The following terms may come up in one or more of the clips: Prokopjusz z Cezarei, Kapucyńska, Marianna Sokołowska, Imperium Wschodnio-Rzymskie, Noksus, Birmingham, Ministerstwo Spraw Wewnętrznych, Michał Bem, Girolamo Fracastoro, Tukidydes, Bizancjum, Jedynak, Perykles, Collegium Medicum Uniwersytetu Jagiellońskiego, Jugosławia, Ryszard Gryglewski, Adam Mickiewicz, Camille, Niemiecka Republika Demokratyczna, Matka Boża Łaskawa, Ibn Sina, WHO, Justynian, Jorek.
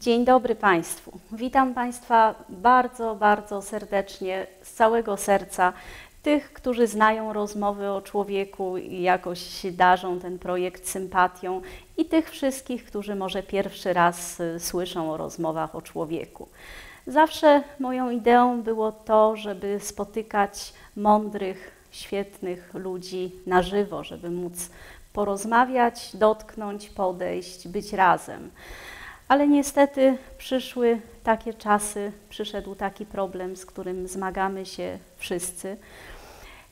Dzień dobry Państwu. Witam Państwa bardzo, bardzo serdecznie, z całego serca. Tych, którzy znają rozmowy o człowieku i jakoś darzą ten projekt sympatią, i tych wszystkich, którzy może pierwszy raz słyszą o rozmowach o człowieku. Zawsze moją ideą było to, żeby spotykać mądrych, świetnych ludzi na żywo, żeby móc porozmawiać, dotknąć, podejść, być razem. Ale niestety przyszły takie czasy, przyszedł taki problem, z którym zmagamy się wszyscy.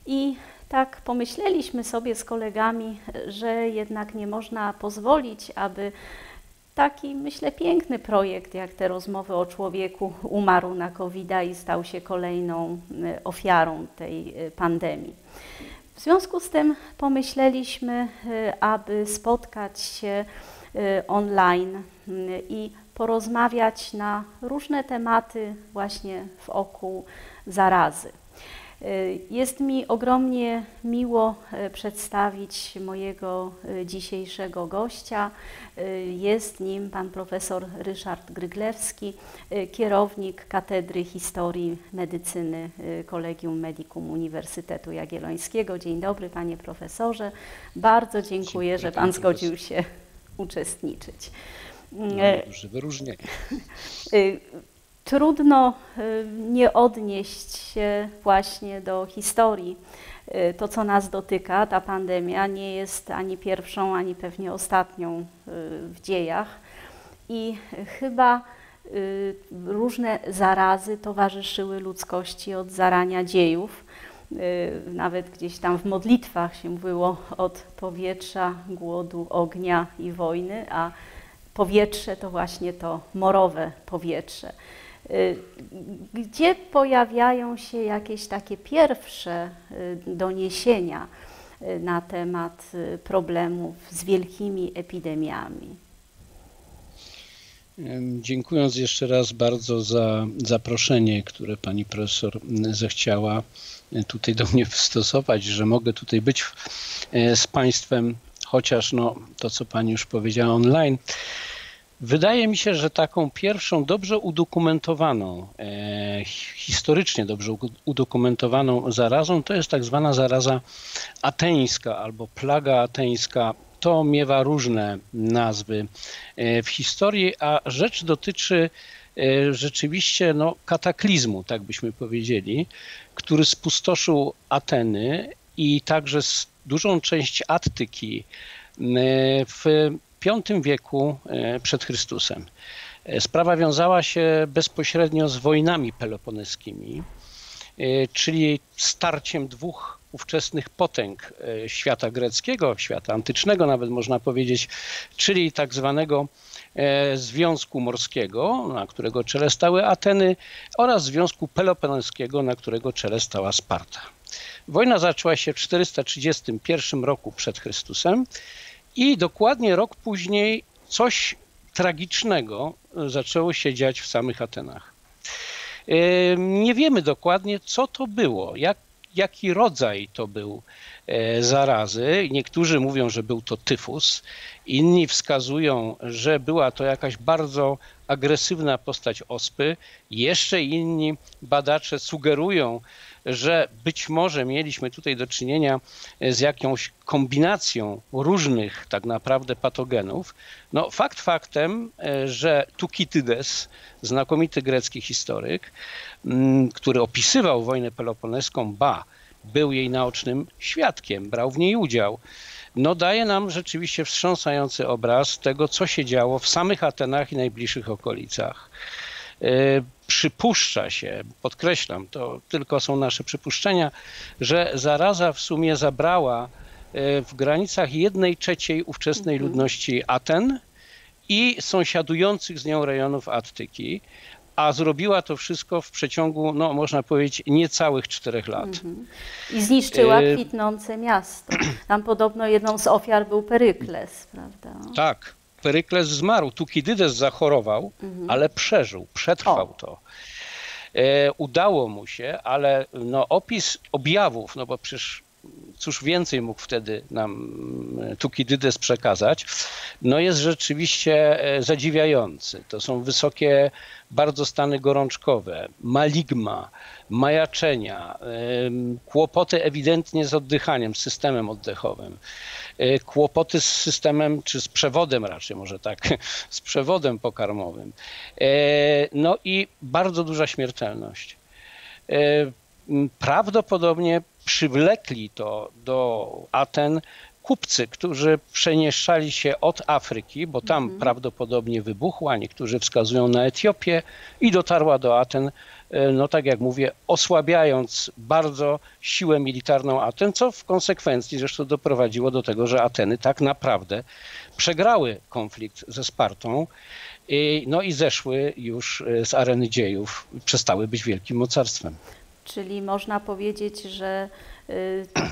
I tak pomyśleliśmy sobie z kolegami, że jednak nie można pozwolić, aby taki, myślę, piękny projekt jak te rozmowy o człowieku umarł na COVID-a i stał się kolejną ofiarą tej pandemii. W związku z tym pomyśleliśmy, aby spotkać się online i porozmawiać na różne tematy właśnie wokół zarazy. Jest mi ogromnie miło przedstawić mojego dzisiejszego gościa. Jest nim pan profesor Ryszard Gryglewski, kierownik Katedry Historii Medycyny Collegium Medicum Uniwersytetu Jagiellońskiego. Dzień dobry panie profesorze. Bardzo dziękuję, że pan zgodził się uczestniczyć. Duże wyróżnienie. Trudno nie odnieść się właśnie do historii. To, co nas dotyka, ta pandemia, nie jest ani pierwszą, ani pewnie ostatnią w dziejach. I chyba różne zarazy towarzyszyły ludzkości od zarania dziejów. Nawet gdzieś tam w modlitwach się mówiło od powietrza, głodu, ognia i wojny, a powietrze to właśnie to morowe powietrze. Gdzie pojawiają się jakieś takie pierwsze doniesienia na temat problemów z wielkimi epidemiami? Dziękując jeszcze raz bardzo za zaproszenie, które pani profesor zechciała tutaj do mnie stosować, że mogę tutaj być z Państwem, chociaż no, to, co pani już powiedziała, online. Wydaje mi się, że taką pierwszą dobrze udokumentowaną, historycznie dobrze udokumentowaną zarazą to jest tak zwana zaraza ateńska albo plaga ateńska. To miewa różne nazwy w historii, a rzecz dotyczy rzeczywiście no, kataklizmu, tak byśmy powiedzieli, który spustoszył Ateny i także dużą część Attyki w V wieku przed Chrystusem. Sprawa wiązała się bezpośrednio z wojnami peloponeskimi, czyli starciem dwóch ówczesnych potęg świata greckiego, świata antycznego nawet można powiedzieć, czyli tak zwanego Związku Morskiego, na którego czele stały Ateny, oraz Związku Peloponeskiego, na którego czele stała Sparta. Wojna zaczęła się w 431 roku przed Chrystusem i dokładnie rok później coś tragicznego zaczęło się dziać w samych Atenach. Nie wiemy dokładnie, co to było, jaki rodzaj to był zarazy. Niektórzy mówią, że był to tyfus, inni wskazują, że była to jakaś bardzo agresywna postać ospy. Jeszcze inni badacze sugerują, że być może mieliśmy tutaj do czynienia z jakąś kombinacją różnych tak naprawdę patogenów. No, fakt faktem, że Tukidydes, znakomity grecki historyk, który opisywał wojnę peloponeską, ba, był jej naocznym świadkiem, brał w niej udział, no daje nam rzeczywiście wstrząsający obraz tego, co się działo w samych Atenach i najbliższych okolicach. Przypuszcza się, podkreślam, to tylko są nasze przypuszczenia, że zaraza w sumie zabrała w granicach 1/3 ówczesnej ludności Aten i sąsiadujących z nią rejonów Attyki, a zrobiła to wszystko w przeciągu, no można powiedzieć, niecałych 4 lat. I zniszczyła kwitnące miasto. Tam podobno jedną z ofiar był Perykles, prawda? Tak. Perykles zmarł, Tukidydes zachorował, ale przeżył, przetrwał to. Udało mu się, ale no, opis objawów, no bo przecież cóż więcej mógł wtedy nam Tukidydes przekazać, no jest rzeczywiście zadziwiający. To są wysokie, bardzo stany gorączkowe, maligma, majaczenia, kłopoty ewidentnie z oddychaniem, z systemem oddechowym, kłopoty z systemem, czy z przewodem raczej może tak, z przewodem pokarmowym. No i bardzo duża śmiertelność. Prawdopodobnie przywlekli to do Aten kupcy, którzy przemieszczali się od Afryki, bo tam prawdopodobnie wybuchła, niektórzy wskazują na Etiopię i dotarła do Aten, no tak jak mówię, osłabiając bardzo siłę militarną Aten, co w konsekwencji zresztą doprowadziło do tego, że Ateny tak naprawdę przegrały konflikt ze Spartą, no i zeszły już z areny dziejów, przestały być wielkim mocarstwem. Czyli można powiedzieć, że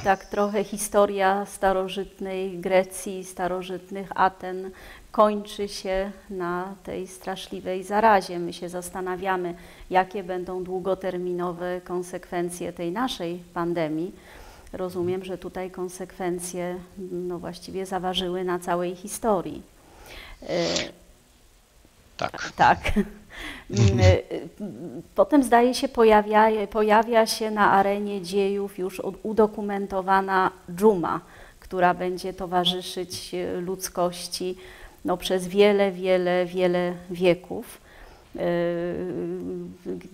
tak trochę historia starożytnej Grecji, starożytnych Aten kończy się na tej straszliwej zarazie. My się zastanawiamy, jakie będą długoterminowe konsekwencje tej naszej pandemii. Rozumiem, że tutaj konsekwencje no właściwie zaważyły na całej historii. Tak. Tak. Potem zdaje się pojawia się na arenie dziejów już udokumentowana dżuma, która będzie towarzyszyć ludzkości no, przez wiele wieków.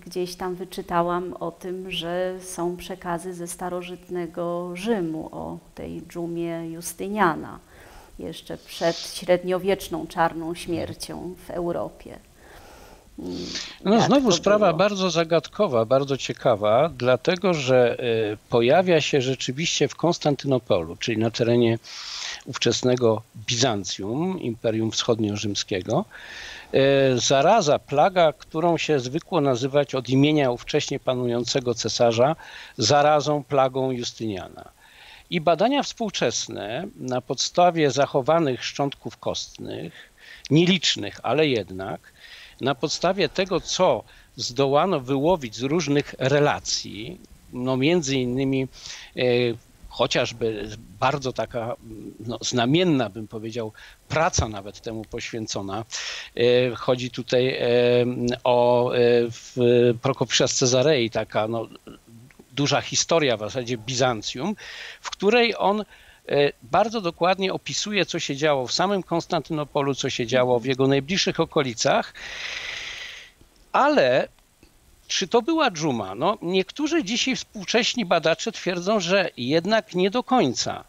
Gdzieś tam wyczytałam o tym, że są przekazy ze starożytnego Rzymu o tej dżumie Justyniana, jeszcze przed średniowieczną czarną śmiercią w Europie. No znowu sprawa bardzo zagadkowa, bardzo ciekawa, dlatego że pojawia się rzeczywiście w Konstantynopolu, czyli na terenie ówczesnego Bizancjum, Imperium Wschodnio-Rzymskiego, zaraza, plaga, którą się zwykło nazywać od imienia ówcześnie panującego cesarza zarazą, plagą Justyniana. I badania współczesne na podstawie zachowanych szczątków kostnych, nielicznych, ale jednak, na podstawie tego, co zdołano wyłowić z różnych relacji, no między innymi chociażby bardzo taka no, znamienna, bym powiedział, praca nawet temu poświęcona. Chodzi tutaj o Prokopjusza z Cezarei, taka no, duża historia w zasadzie Bizancjum, w której on bardzo dokładnie opisuje, co się działo w samym Konstantynopolu, co się działo w jego najbliższych okolicach. Ale czy to była dżuma? No, niektórzy dzisiaj współcześni badacze twierdzą, że jednak nie do końca.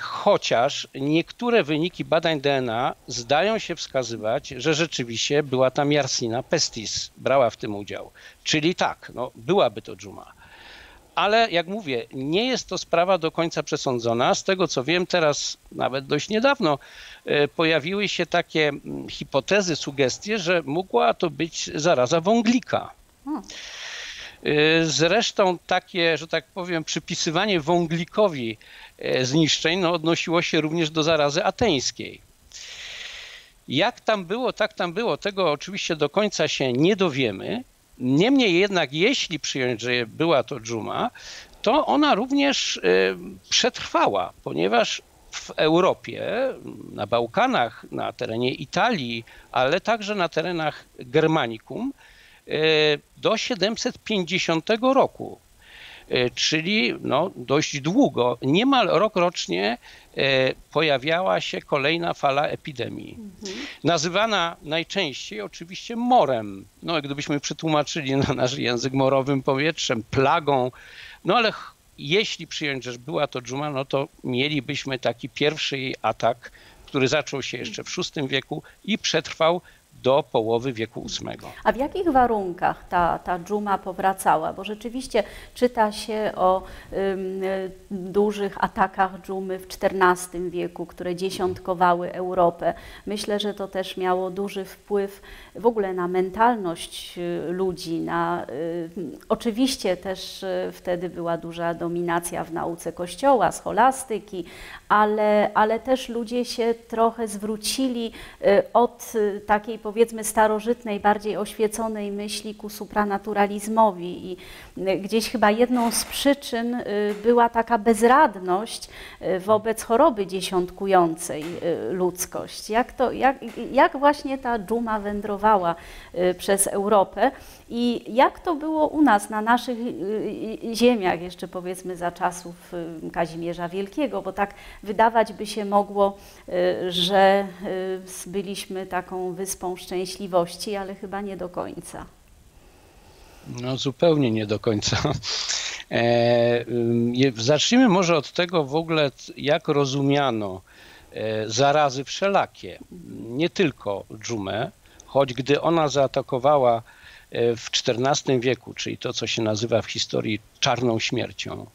Chociaż niektóre wyniki badań DNA zdają się wskazywać, że rzeczywiście była tam Yersinia pestis, brała w tym udział. Czyli tak, no, byłaby to dżuma. Ale jak mówię, nie jest to sprawa do końca przesądzona. Z tego co wiem, teraz nawet dość niedawno pojawiły się takie hipotezy, sugestie, że mogła to być zaraza wąglika. Zresztą takie, że tak powiem, przypisywanie wąglikowi zniszczeń no, odnosiło się również do zarazy ateńskiej. Jak tam było, tak tam było. Tego oczywiście do końca się nie dowiemy. Niemniej jednak, jeśli przyjąć, że była to dżuma, to ona również przetrwała, ponieważ w Europie, na Bałkanach, na terenie Italii, ale także na terenach Germanicum do 750 roku, czyli no, dość długo, niemal rok rocznie pojawiała się kolejna fala epidemii. Nazywana najczęściej oczywiście morem. No gdybyśmy przetłumaczyli na nasz język morowym powietrzem, plagą. No ale jeśli przyjąć, że była to dżuma, no to mielibyśmy taki pierwszy jej atak, który zaczął się jeszcze w VI wieku i przetrwał do połowy wieku VIII. A w jakich warunkach ta dżuma powracała? Bo rzeczywiście czyta się o dużych atakach dżumy w XIV wieku, które dziesiątkowały Europę. Myślę, że to też miało duży wpływ w ogóle na mentalność ludzi. Oczywiście też wtedy była duża dominacja w nauce Kościoła, scholastyki, ale też ludzie się trochę zwrócili od takiej powiedzmy starożytnej, bardziej oświeconej myśli ku supranaturalizmowi. I gdzieś chyba jedną z przyczyn była taka bezradność wobec choroby dziesiątkującej ludzkość. Jak właśnie ta dżuma wędrowała przez Europę i jak to było u nas, na naszych ziemiach, jeszcze powiedzmy za czasów Kazimierza Wielkiego, bo tak wydawać by się mogło, że byliśmy taką wyspą szczęśliwości, ale chyba nie do końca. No zupełnie nie do końca. Zacznijmy może od tego w ogóle, jak rozumiano zarazy wszelakie, nie tylko dżumę, choć gdy ona zaatakowała w XIV wieku, czyli to, co się nazywa w historii czarną śmiercią,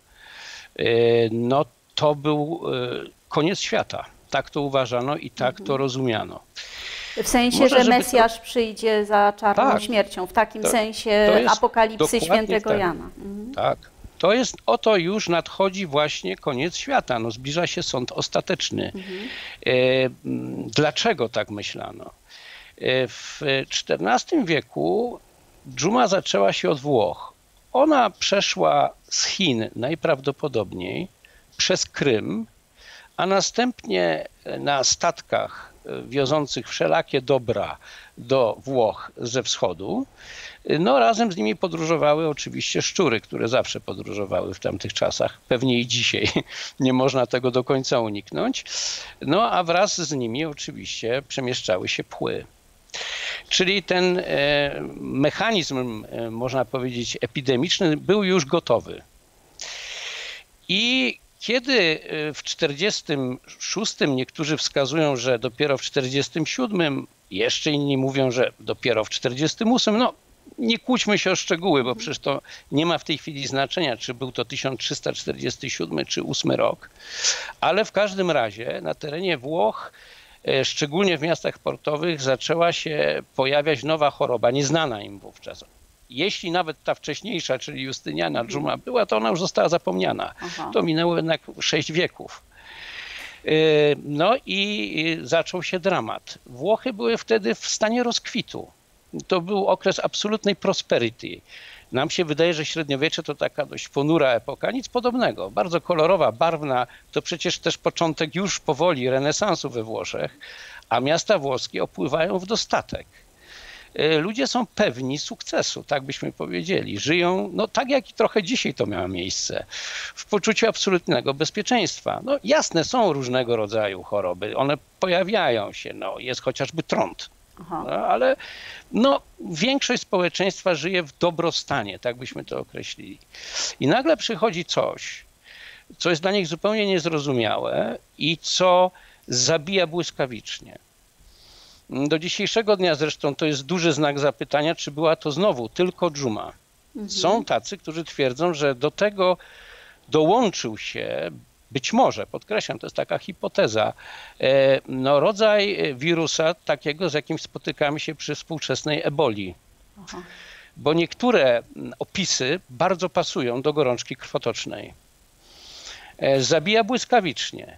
no to był koniec świata. Tak to uważano i tak to rozumiano. W sensie, może, że Mesjasz przyjdzie za czarną śmiercią, w takim sensie apokalipsy świętego Jana. Tak. To jest, oto już nadchodzi właśnie koniec świata, no zbliża się sąd ostateczny. Dlaczego tak myślano? W XIV wieku dżuma zaczęła się od Włoch. Ona przeszła z Chin najprawdopodobniej przez Krym, a następnie na statkach wiozących wszelakie dobra do Włoch ze wschodu. No razem z nimi podróżowały oczywiście szczury, które zawsze podróżowały w tamtych czasach, pewnie i dzisiaj. Nie można tego do końca uniknąć. No a wraz z nimi oczywiście przemieszczały się pchły. Czyli ten mechanizm, można powiedzieć, epidemiczny był już gotowy. I kiedy w 1946, niektórzy wskazują, że dopiero w 1947, jeszcze inni mówią, że dopiero w 1948, no nie kłóćmy się o szczegóły, bo przecież to nie ma w tej chwili znaczenia, czy był to 1347 czy 8 rok, ale w każdym razie na terenie Włoch, szczególnie w miastach portowych, zaczęła się pojawiać nowa choroba, nieznana im wówczas. Jeśli nawet ta wcześniejsza, czyli Justyniana dżuma była, to ona już została zapomniana. Aha. To minęło jednak 6 wieków. No i zaczął się dramat. Włochy były wtedy w stanie rozkwitu. To był okres absolutnej prosperity. Nam się wydaje, że średniowiecze to taka dość ponura epoka, nic podobnego. Bardzo kolorowa, barwna, to przecież też początek już powoli renesansu we Włoszech, a miasta włoskie opływają w dostatek. Ludzie są pewni sukcesu, tak byśmy powiedzieli. Żyją, no tak jak i trochę dzisiaj to miało miejsce, w poczuciu absolutnego bezpieczeństwa. No jasne, są różnego rodzaju choroby, one pojawiają się, no jest chociażby trąd. No, ale no, większość społeczeństwa żyje w dobrostanie, tak byśmy to określili. I nagle przychodzi coś, co jest dla nich zupełnie niezrozumiałe i co zabija błyskawicznie. Do dzisiejszego dnia zresztą to jest duży znak zapytania, czy była to znowu tylko dżuma. Są tacy, którzy twierdzą, że do tego dołączył się, być może, podkreślam, to jest taka hipoteza, no rodzaj wirusa takiego, z jakim spotykamy się przy współczesnej eboli. Bo niektóre opisy bardzo pasują do gorączki krwotocznej. Zabija błyskawicznie.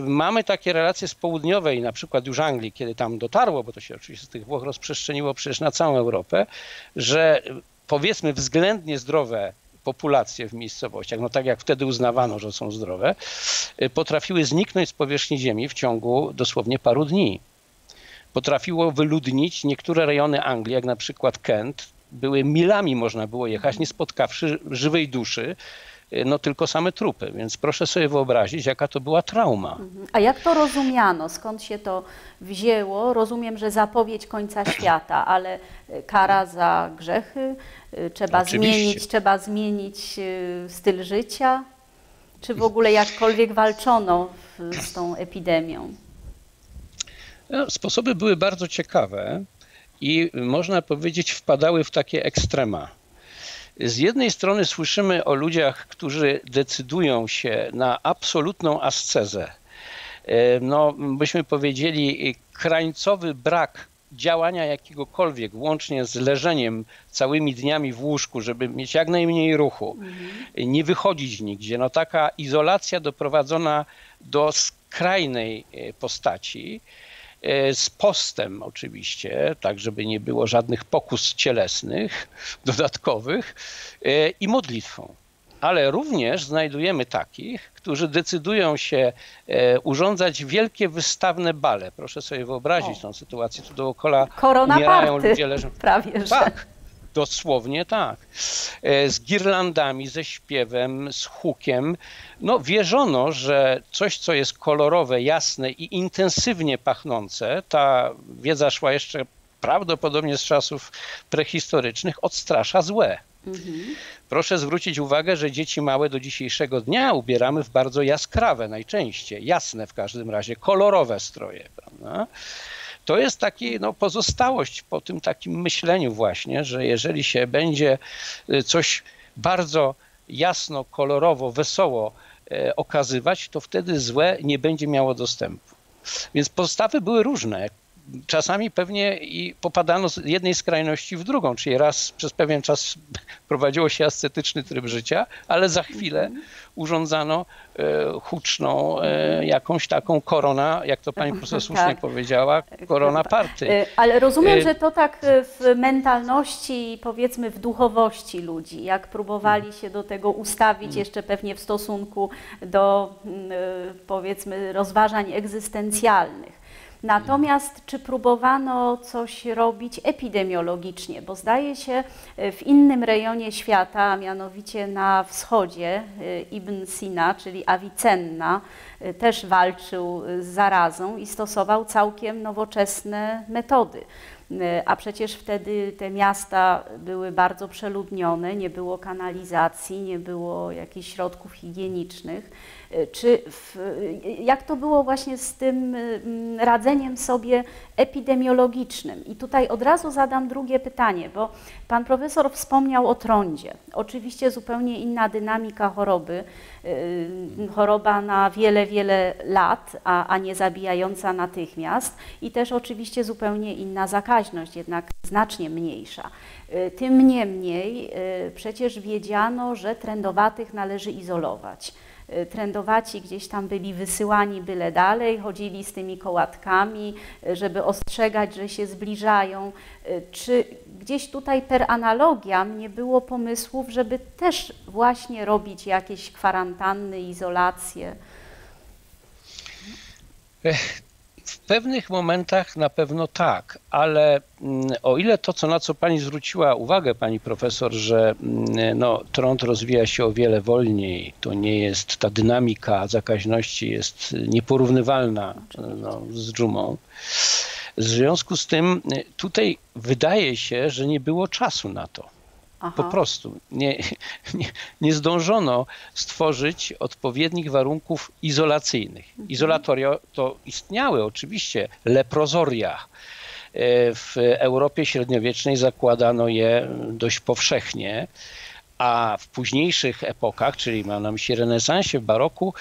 Mamy takie relacje z południowej, na przykład już Anglii, kiedy tam dotarło, bo to się oczywiście z tych Włoch rozprzestrzeniło przecież na całą Europę, że powiedzmy względnie zdrowe populacje w miejscowościach, no tak jak wtedy uznawano, że są zdrowe, potrafiły zniknąć z powierzchni ziemi w ciągu dosłownie paru dni. Potrafiło wyludnić niektóre rejony Anglii, jak na przykład Kent, były milami można było jechać, nie spotkawszy żywej duszy, no tylko same trupy, więc proszę sobie wyobrazić, jaka to była trauma. A jak to rozumiano? Skąd się to wzięło? Rozumiem, że zapowiedź końca świata, ale kara za grzechy? Trzeba zmienić styl życia? Czy w ogóle jakkolwiek walczono z tą epidemią? No, sposoby były bardzo ciekawe i można powiedzieć wpadały w takie ekstrema. Z jednej strony słyszymy o ludziach, którzy decydują się na absolutną ascezę. No, byśmy powiedzieli krańcowy brak działania jakiegokolwiek, łącznie z leżeniem całymi dniami w łóżku, żeby mieć jak najmniej ruchu, nie wychodzić nigdzie. No, taka izolacja doprowadzona do skrajnej postaci. z postem oczywiście, tak żeby nie było żadnych pokus cielesnych, dodatkowych, i modlitwą. Ale również znajdujemy takich, którzy decydują się urządzać wielkie wystawne bale. Proszę sobie wyobrazić tą sytuację, tu dookoła umierają ludzie leżą. Prawie, tak, że. Dosłownie tak. Z girlandami, ze śpiewem, z hukiem. No, wierzono, że coś, co jest kolorowe, jasne i intensywnie pachnące, ta wiedza szła jeszcze prawdopodobnie z czasów prehistorycznych, odstrasza złe. Mhm. Proszę zwrócić uwagę, że dzieci małe do dzisiejszego dnia ubieramy w bardzo jaskrawe najczęściej, jasne w każdym razie, kolorowe stroje, prawda? To jest taki, no, pozostałość po tym takim myśleniu właśnie, że jeżeli się będzie coś bardzo jasno, kolorowo, wesoło okazywać, to wtedy złe nie będzie miało dostępu. Więc postawy były różne. Czasami pewnie i popadano z jednej skrajności w drugą, czyli raz przez pewien czas prowadziło się ascetyczny tryb życia, ale za chwilę urządzano huczną jakąś taką koronę, jak to pani profesor słusznie powiedziała, korona party. Ale rozumiem, że to tak w mentalności, powiedzmy w duchowości ludzi, jak próbowali się do tego ustawić jeszcze pewnie w stosunku do, powiedzmy, rozważań egzystencjalnych. Natomiast czy próbowano coś robić epidemiologicznie? Bo zdaje się w innym rejonie świata, a mianowicie na wschodzie, Ibn Sina, czyli Avicenna, też walczył z zarazą i stosował całkiem nowoczesne metody. A przecież wtedy te miasta były bardzo przeludnione, nie było kanalizacji, nie było jakichś środków higienicznych. Czy jak to było właśnie z tym radzeniem sobie epidemiologicznym? I tutaj od razu zadam drugie pytanie, bo pan profesor wspomniał o trądzie. Oczywiście zupełnie inna dynamika choroby, choroba na wiele, wiele lat, a nie zabijająca natychmiast, i też oczywiście zupełnie inna zakaźność, jednak znacznie mniejsza. Tym niemniej przecież wiedziano, że trędowatych należy izolować. Trędowaci gdzieś tam byli wysyłani byle dalej, chodzili z tymi kołatkami, żeby ostrzegać, że się zbliżają. Czy gdzieś tutaj per analogiam nie było pomysłów, żeby też właśnie robić jakieś kwarantanny, izolacje? W pewnych momentach na pewno tak, ale o ile to, na co pani zwróciła uwagę, pani profesor, że no, trąd rozwija się o wiele wolniej, to nie jest, ta dynamika zakaźności jest nieporównywalna z dżumą. W związku z tym tutaj wydaje się, że nie było czasu na to. Po prostu nie zdążono stworzyć odpowiednich warunków izolacyjnych. Izolatoria to istniały oczywiście, leprozoria. W Europie średniowiecznej zakładano je dość powszechnie, a w późniejszych epokach, czyli mam na myśli renesansie, baroku,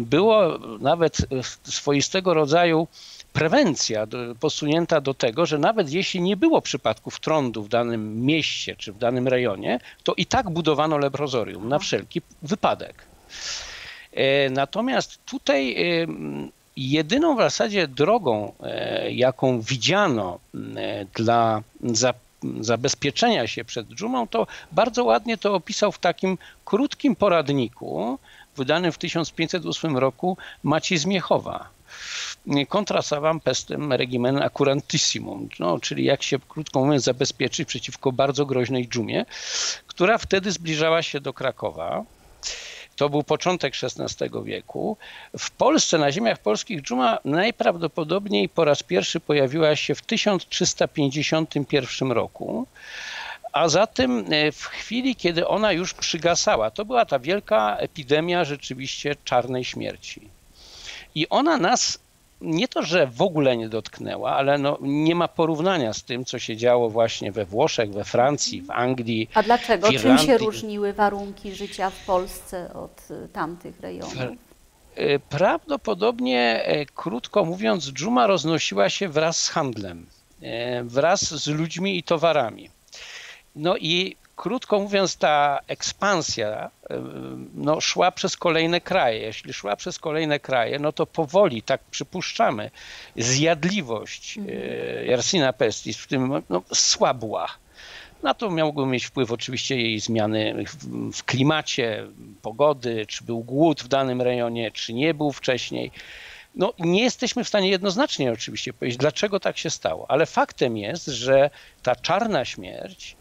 było nawet swoistego rodzaju prewencja posunięta do tego, że nawet jeśli nie było przypadków trądu w danym mieście czy w danym rejonie, to i tak budowano leprozorium na wszelki wypadek. Natomiast tutaj jedyną w zasadzie drogą, jaką widziano dla zabezpieczenia się przed dżumą, to bardzo ładnie to opisał w takim krótkim poradniku wydanym w 1508 roku Maciej z Miechowa. Contrasawam pestem regimen akurantissimum, no, czyli jak się, krótko mówiąc, zabezpieczyć przeciwko bardzo groźnej dżumie, która wtedy zbliżała się do Krakowa. To był początek XVI wieku. W Polsce, na ziemiach polskich, dżuma najprawdopodobniej po raz pierwszy pojawiła się w 1351 roku. A zatem w chwili, kiedy ona już przygasała, to była ta wielka epidemia rzeczywiście czarnej śmierci. I ona nas nie to, że w ogóle nie dotknęła, ale no, nie ma porównania z tym, co się działo właśnie we Włoszech, we Francji, w Anglii. A dlaczego? Czym się różniły warunki życia w Polsce od tamtych rejonów? Prawdopodobnie, krótko mówiąc, dżuma roznosiła się wraz z handlem, wraz z ludźmi i towarami. No i Krótko mówiąc, ta ekspansja no, szła przez kolejne kraje. Jeśli szła przez kolejne kraje, no to powoli, tak przypuszczamy, zjadliwość Yersinia pestis w tym no, słabła. Na to mogły mieć wpływ oczywiście jej zmiany w klimacie, pogody, czy był głód w danym rejonie, czy nie był wcześniej. No, nie jesteśmy w stanie jednoznacznie oczywiście powiedzieć, dlaczego tak się stało, ale faktem jest, że ta czarna śmierć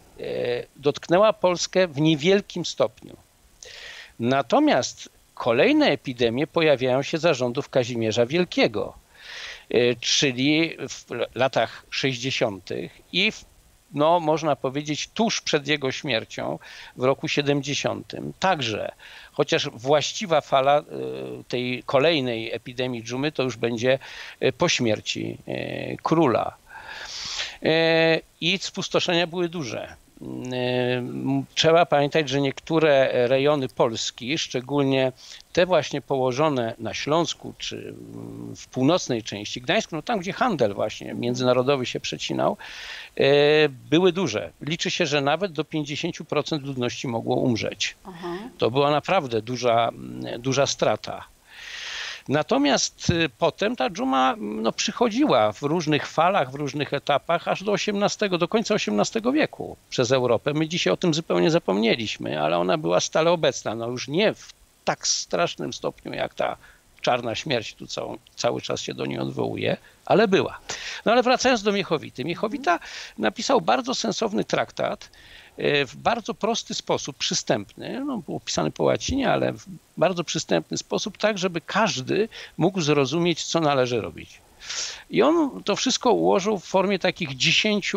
dotknęła Polskę w niewielkim stopniu. Natomiast kolejne epidemie pojawiają się za rządów Kazimierza Wielkiego, czyli w latach 60. i no, można powiedzieć tuż przed jego śmiercią w roku 70. Także, chociaż właściwa fala tej kolejnej epidemii dżumy to już będzie po śmierci króla. I spustoszenia były duże. Trzeba pamiętać, że niektóre rejony Polski, szczególnie te właśnie położone na Śląsku czy w północnej części Gdańsku, no tam gdzie handel właśnie międzynarodowy się przecinał, były duże. Liczy się, że nawet do 50% ludności mogło umrzeć. Aha. To była naprawdę duża strata. Natomiast potem ta dżuma no, przychodziła w różnych falach, w różnych etapach aż do końca XVIII wieku przez Europę. My dzisiaj o tym zupełnie zapomnieliśmy, ale ona była stale obecna. No, już nie w tak strasznym stopniu jak ta czarna śmierć, tu cały czas się do niej odwołuje, ale była. No ale wracając do Miechowity. Miechowita napisał bardzo sensowny traktat, w bardzo prosty sposób, przystępny, no, był pisany po łacinie, ale w bardzo przystępny sposób, tak żeby każdy mógł zrozumieć, co należy robić. I on to wszystko ułożył w formie takich 10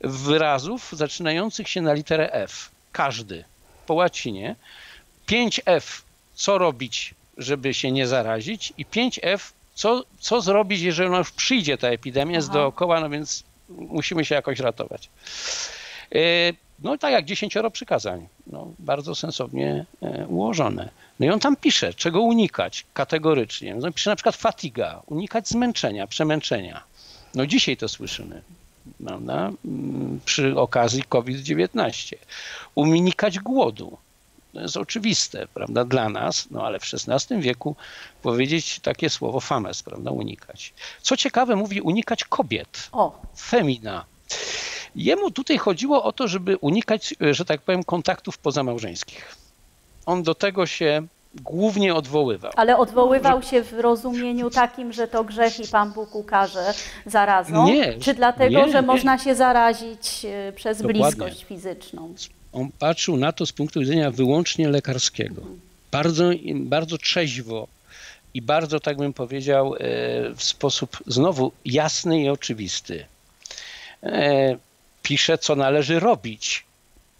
wyrazów zaczynających się na literę F. Każdy po łacinie. 5F, co robić, żeby się nie zarazić, i 5F, co zrobić, jeżeli już przyjdzie ta epidemia, jest dookoła, no więc musimy się jakoś ratować. No tak jak 10 przykazań, no, bardzo sensownie ułożone. No i on tam pisze, czego unikać kategorycznie. No, pisze na przykład fatiga, unikać zmęczenia, przemęczenia. No dzisiaj to słyszymy, prawda? Przy okazji COVID-19. Unikać głodu. To jest oczywiste, prawda, dla nas, no ale w XVI wieku powiedzieć takie słowo fames, prawda, unikać. Co ciekawe, mówi unikać kobiet, femina. Jemu tutaj chodziło o to, żeby unikać, że tak powiem, kontaktów pozamałżeńskich. On do tego się głównie odwoływał. Ale odwoływał się w rozumieniu takim, że to grzech i Pan Bóg ukarze zarazą? Nie. Czy dlatego, że można się zarazić przez bliskość fizyczną? On patrzył na to z punktu widzenia wyłącznie lekarskiego. Bardzo, bardzo trzeźwo i bardzo, tak bym powiedział, w sposób znowu jasny i oczywisty. Pisze, co należy robić,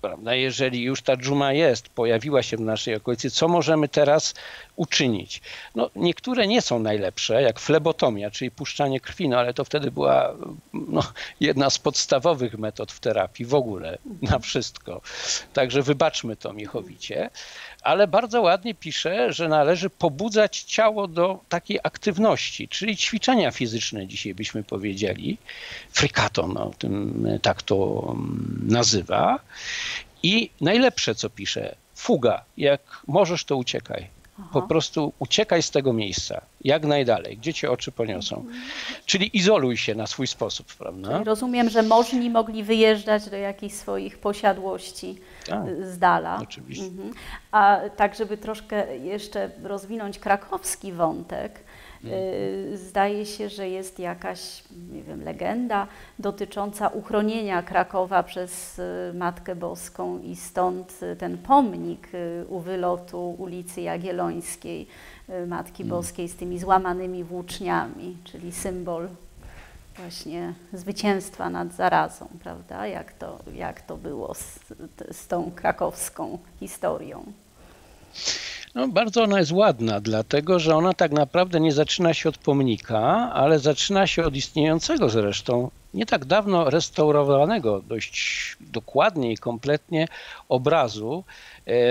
prawda? Jeżeli już ta dżuma jest, pojawiła się w naszej okolicy, co możemy teraz uczynić? No, niektóre nie są najlepsze, jak flebotomia, czyli puszczanie krwi, no, ale to wtedy była no, jedna z podstawowych metod w terapii w ogóle, na wszystko. Także wybaczmy to Miechowicie. Ale bardzo ładnie pisze, że należy pobudzać ciało do takiej aktywności, czyli ćwiczenia fizyczne dzisiaj byśmy powiedzieli. Frikaton, no, tym tak to nazywa. I najlepsze, co pisze, fuga. Jak możesz, to uciekaj. Po prostu uciekaj z tego miejsca, jak najdalej, gdzie cię oczy poniosą. Czyli izoluj się na swój sposób, prawda? Czyli rozumiem, że możni mogli wyjeżdżać do jakichś swoich posiadłości z dala. Oczywiście. A tak, żeby troszkę jeszcze rozwinąć krakowski wątek, zdaje się, że jest jakaś, nie wiem, legenda dotycząca uchronienia Krakowa przez Matkę Boską i stąd ten pomnik u wylotu ulicy Jagiellońskiej Matki Boskiej z tymi złamanymi włóczniami, czyli symbol właśnie zwycięstwa nad zarazą, prawda? Jak to było z tą krakowską historią? No, bardzo ona jest ładna, dlatego że ona tak naprawdę nie zaczyna się od pomnika, ale zaczyna się od istniejącego zresztą, nie tak dawno restaurowanego, dość dokładnie i kompletnie obrazu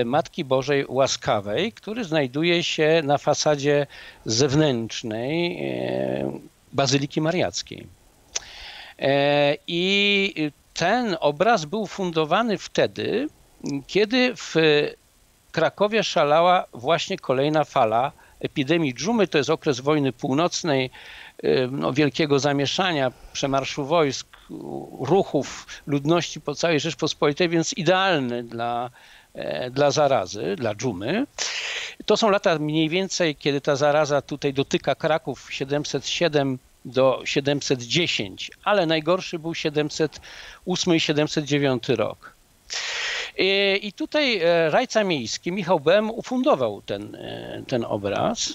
Matki Bożej Łaskawej, który znajduje się na fasadzie zewnętrznej Bazyliki Mariackiej. I ten obraz był fundowany wtedy kiedy w Krakowie szalała właśnie kolejna fala epidemii dżumy, to jest okres wojny północnej, no, wielkiego zamieszania, przemarszu wojsk, ruchów ludności po całej Rzeczpospolitej, więc idealny dla zarazy, dla dżumy. To są lata mniej więcej, kiedy ta zaraza tutaj dotyka Kraków 707 do 710, ale najgorszy był 708 i 709 rok. I tutaj radca miejski Michał Bem ufundował ten obraz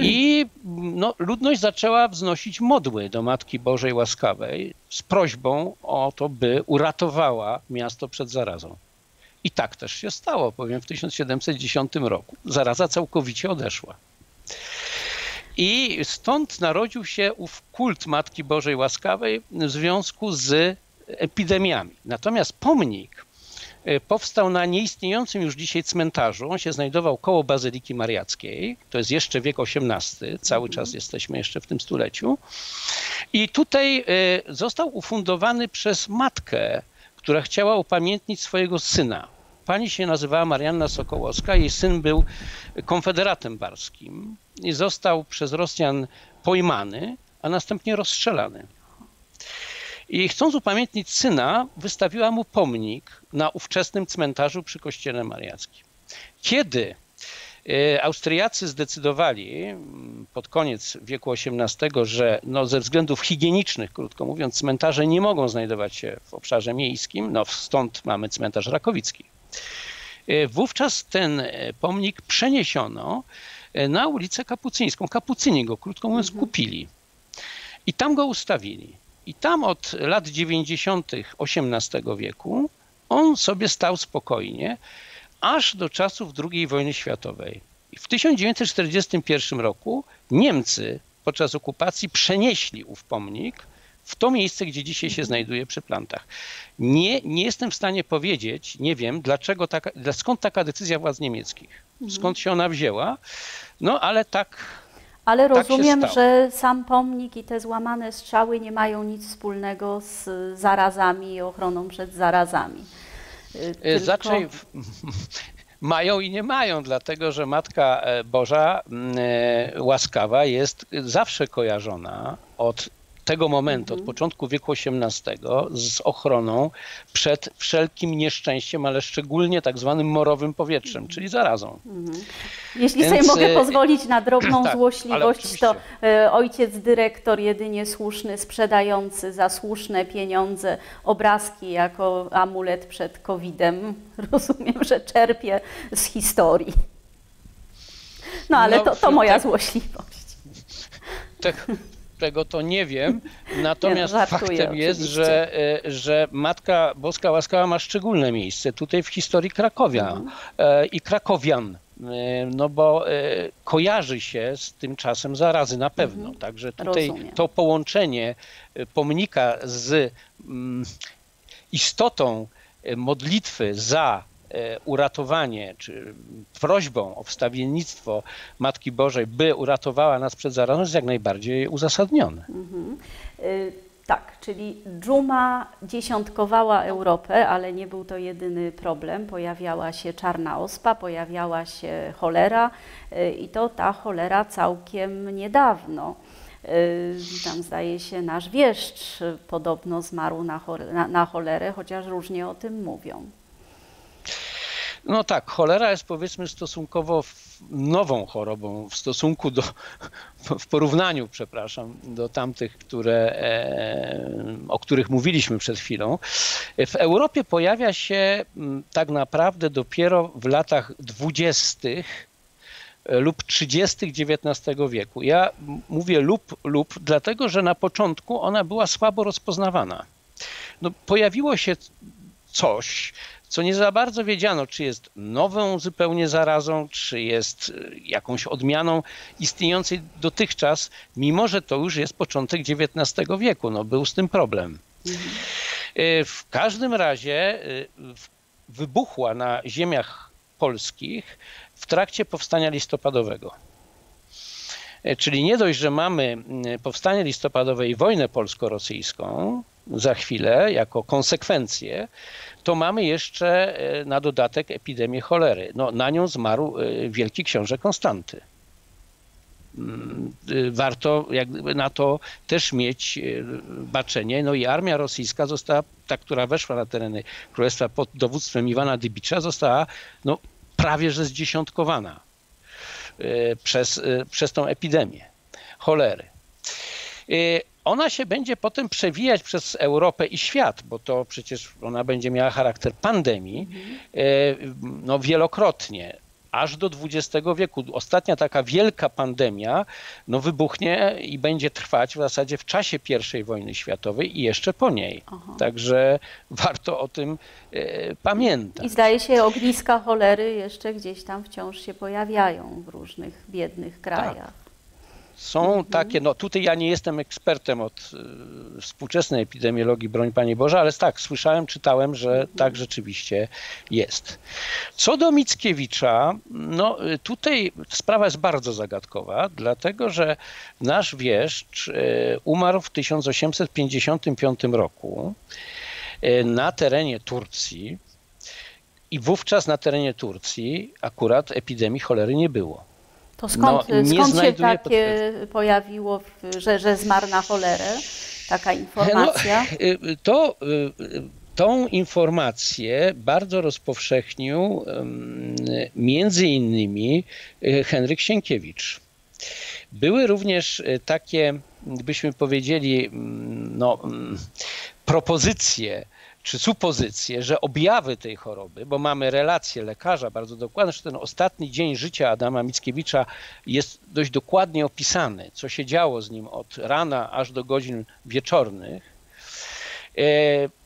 i no, ludność zaczęła wznosić modły do Matki Bożej Łaskawej z prośbą o to, by uratowała miasto przed zarazą. I tak też się stało, powiem, w 1710 roku. Zaraza całkowicie odeszła. I stąd narodził się ów kult Matki Bożej Łaskawej w związku z epidemiami. Natomiast pomnik powstał na nieistniejącym już dzisiaj cmentarzu. On się znajdował koło Bazyliki Mariackiej. To jest jeszcze wiek XVIII. Cały czas jesteśmy jeszcze w tym stuleciu. I tutaj został ufundowany przez matkę, która chciała upamiętnić swojego syna. Pani się nazywała Marianna Sokołowska. Jej syn był konfederatem barskim i został przez Rosjan pojmany, a następnie rozstrzelany. I chcąc upamiętnić syna, wystawiła mu pomnik na ówczesnym cmentarzu przy kościele Mariackim. Kiedy Austriacy zdecydowali pod koniec wieku XVIII, że no ze względów higienicznych, krótko mówiąc, cmentarze nie mogą znajdować się w obszarze miejskim, no stąd mamy cmentarz Rakowicki. Wówczas ten pomnik przeniesiono na ulicę Kapucyńską. Kapucyni go, krótko mówiąc, kupili i tam go ustawili. I tam od lat 90. XVIII wieku on sobie stał spokojnie, aż do czasów II wojny światowej. W 1941 roku Niemcy podczas okupacji przenieśli ów pomnik w to miejsce, gdzie dzisiaj się znajduje przy plantach. Nie jestem w stanie powiedzieć, nie wiem, dlaczego skąd taka decyzja władz niemieckich, skąd się ona wzięła, no ale tak. Ale rozumiem, tak że sam pomnik i te złamane strzały nie mają nic wspólnego z zarazami i ochroną przed zarazami. Tylko... Mają i nie mają, dlatego że Matka Boża Łaskawa jest zawsze kojarzona od tego momentu, od początku wieku XVIII z ochroną przed wszelkim nieszczęściem, ale szczególnie tak zwanym morowym powietrzem, czyli zarazą. Jeśli więc... sobie mogę pozwolić na drobną złośliwość, to ojciec dyrektor, jedynie słuszny, sprzedający za słuszne pieniądze obrazki jako amulet przed COVID-em, rozumiem, że czerpie z historii. No ale no, to moja złośliwość. Tak. Czego to nie wiem, natomiast faktem jest, że Matka Boska Łaskawa ma szczególne miejsce tutaj w historii Krakowia i krakowian, no bo kojarzy się z tym czasem zarazy na pewno. Także tutaj to połączenie pomnika z istotą modlitwy za uratowanie, czy prośbą o wstawiennictwo Matki Bożej, by uratowała nas przed zarazą, jest jak najbardziej uzasadnione. Tak, czyli dżuma dziesiątkowała Europę, ale nie był to jedyny problem. Pojawiała się czarna ospa, pojawiała się cholera i to ta cholera całkiem niedawno. Tam zdaje się nasz wieszcz podobno zmarł na cholerę, chociaż różnie o tym mówią. No tak, cholera jest, powiedzmy, stosunkowo nową chorobą w porównaniu, przepraszam, do tamtych, o których mówiliśmy przed chwilą. W Europie pojawia się tak naprawdę dopiero w latach 20. lub 30. XIX wieku. Ja mówię lub, dlatego że na początku ona była słabo rozpoznawana. No, pojawiło się coś, co nie za bardzo wiedziano, czy jest nową zupełnie zarazą, czy jest jakąś odmianą istniejącej dotychczas, mimo że to już jest początek XIX wieku. No, był z tym problem. W każdym razie wybuchła na ziemiach polskich w trakcie powstania listopadowego. Czyli nie dość, że mamy powstanie listopadowe i wojnę polsko-rosyjską, za chwilę jako konsekwencję, to mamy jeszcze na dodatek epidemię cholery. No, na nią zmarł wielki książę Konstanty. Warto jakby na to też mieć baczenie. No i armia rosyjska została, ta, która weszła na tereny królestwa pod dowództwem Iwana Dybicza, została no, prawie że zdziesiątkowana przez tą epidemię cholery. Ona się będzie potem przewijać przez Europę i świat, bo to przecież ona będzie miała charakter pandemii no, wielokrotnie, aż do XX wieku. Ostatnia taka wielka pandemia no, wybuchnie i będzie trwać w zasadzie w czasie I wojny światowej i jeszcze po niej. Aha. Także warto o tym pamiętać. I zdaje się, ogniska cholery jeszcze gdzieś tam wciąż się pojawiają w różnych biednych krajach. Tak. Są takie, no tutaj ja nie jestem ekspertem od współczesnej epidemiologii, broń Panie Boże, ale tak, słyszałem, czytałem, że tak rzeczywiście jest. Co do Mickiewicza, no tutaj sprawa jest bardzo zagadkowa, dlatego że nasz wieszcz umarł w 1855 roku na terenie Turcji i wówczas na terenie Turcji akurat epidemii cholery nie było. To skąd, no, skąd się takie pojawiło, że zmarł na cholerę, taka informacja? No, tą informację bardzo rozpowszechnił między innymi Henryk Sienkiewicz. Były również takie, byśmy powiedzieli, no, propozycje czy supozycję, że objawy tej choroby, bo mamy relacje lekarza bardzo dokładne, że ten ostatni dzień życia Adama Mickiewicza jest dość dokładnie opisany, co się działo z nim od rana aż do godzin wieczornych.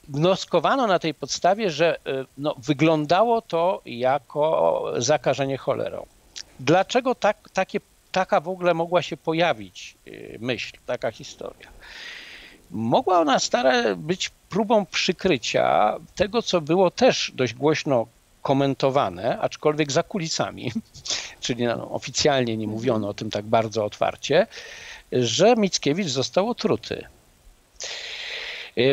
Wnioskowano na tej podstawie, że no, wyglądało to jako zakażenie cholerą. Dlaczego taka w ogóle mogła się pojawić myśl, taka historia? Mogła ona być próbą przykrycia tego, co było też dość głośno komentowane, aczkolwiek za kulisami, czyli no, oficjalnie nie mówiono o tym tak bardzo otwarcie, że Mickiewicz został otruty.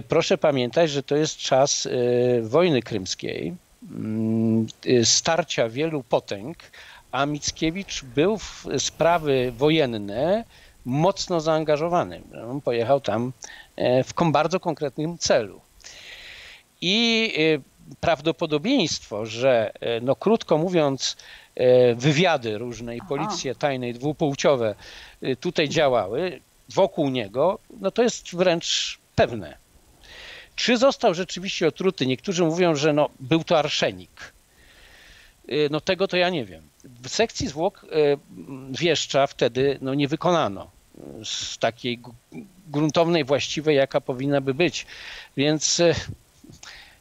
Proszę pamiętać, że to jest czas wojny krymskiej, starcia wielu potęg, a Mickiewicz był w sprawy wojenne mocno zaangażowany. On pojechał tam w bardzo konkretnym celu. I prawdopodobieństwo, że, no krótko mówiąc, wywiady różne i policje tajne i dwupłciowe tutaj działały wokół niego, no to jest wręcz pewne. Czy został rzeczywiście otruty? Niektórzy mówią, że no, był to arszenik. No tego to ja nie wiem. W sekcji zwłok wieszcza wtedy no, nie wykonano z takiej gruntownej, właściwej, jaka powinna by być. Więc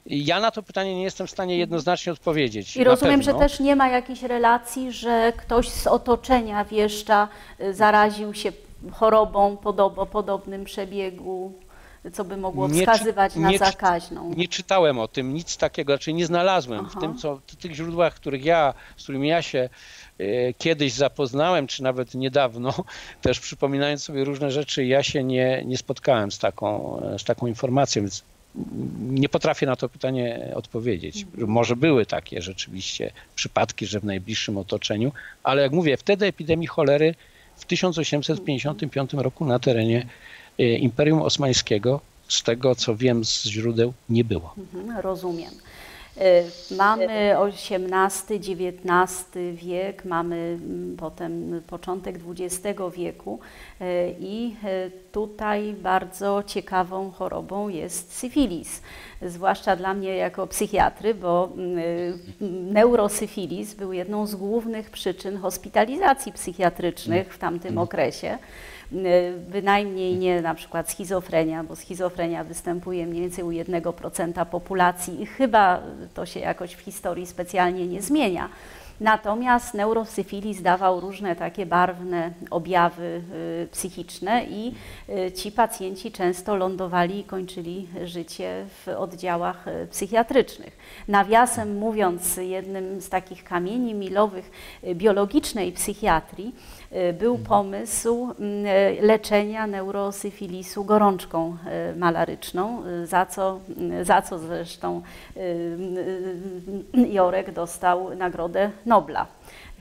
ja na to pytanie nie jestem w stanie jednoznacznie odpowiedzieć. I rozumiem, że też nie ma jakiejś relacji, że ktoś z otoczenia wieszcza zaraził się chorobą o podobnym przebiegu, co by mogło wskazywać na zakaźną. Nie czytałem o tym, nic takiego, raczej nie znalazłem. Aha. W tych źródłach, z którymi ja się kiedyś zapoznałem, czy nawet niedawno, też przypominając sobie różne rzeczy, ja się nie spotkałem z taką informacją, więc nie potrafię na to pytanie odpowiedzieć. Może były takie rzeczywiście przypadki, że w najbliższym otoczeniu, ale jak mówię, wtedy epidemii cholery w 1855 roku na terenie Imperium Osmańskiego, z tego co wiem z źródeł, nie było. Rozumiem. Mamy XVIII-XIX wiek, mamy potem początek XX wieku i tutaj bardzo ciekawą chorobą jest syfilis. Zwłaszcza dla mnie jako psychiatry, bo neurosyfilis był jedną z głównych przyczyn hospitalizacji psychiatrycznych w tamtym okresie. Bynajmniej nie na przykład schizofrenia, bo schizofrenia występuje mniej więcej u 1% populacji i chyba to się jakoś w historii specjalnie nie zmienia. Natomiast neurosyfilis dawał różne takie barwne objawy psychiczne i ci pacjenci często lądowali i kończyli życie w oddziałach psychiatrycznych. Nawiasem mówiąc, jednym z takich kamieni milowych biologicznej psychiatrii był pomysł leczenia neurosyfilisu gorączką malaryczną, za co zresztą Jorek dostał Nagrodę Nobla.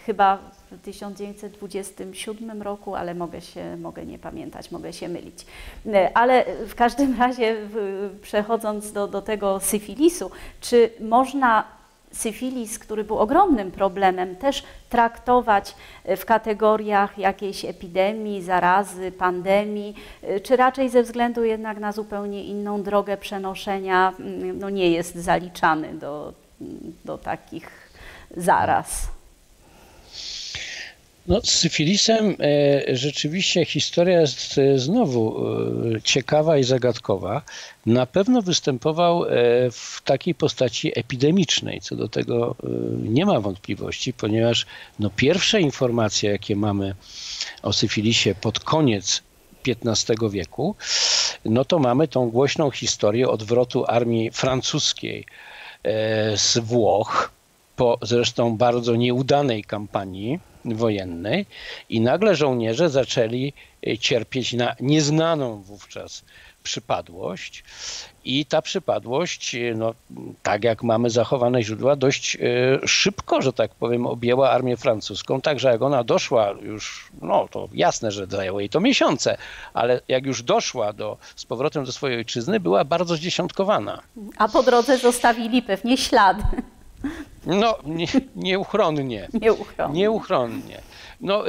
Chyba w 1927 roku, ale mogę nie pamiętać, mogę się mylić. Ale w każdym razie przechodząc do tego syfilisu, czy można syfilis, który był ogromnym problemem, też traktować w kategoriach jakiejś epidemii, zarazy, pandemii, czy raczej ze względu jednak na zupełnie inną drogę przenoszenia, no nie jest zaliczany do takich zaraz? No, z syfilisem rzeczywiście historia jest znowu ciekawa i zagadkowa. Na pewno występował w takiej postaci epidemicznej, co do tego nie ma wątpliwości, ponieważ no, pierwsze informacje, jakie mamy o syfilisie pod koniec XV wieku, no to mamy tą głośną historię odwrotu armii francuskiej z Włoch, po zresztą bardzo nieudanej kampanii wojennej, i nagle żołnierze zaczęli cierpieć na nieznaną wówczas przypadłość, i ta przypadłość, no, tak jak mamy zachowane źródła, dość szybko, że tak powiem, objęła armię francuską, także jak ona doszła już, no to jasne, że zajęło jej to miesiące, ale jak już doszła z powrotem do swojej ojczyzny, była bardzo zdziesiątkowana. A po drodze zostawili pewnie ślady. No, nieuchronnie. Nieuchronnie. No,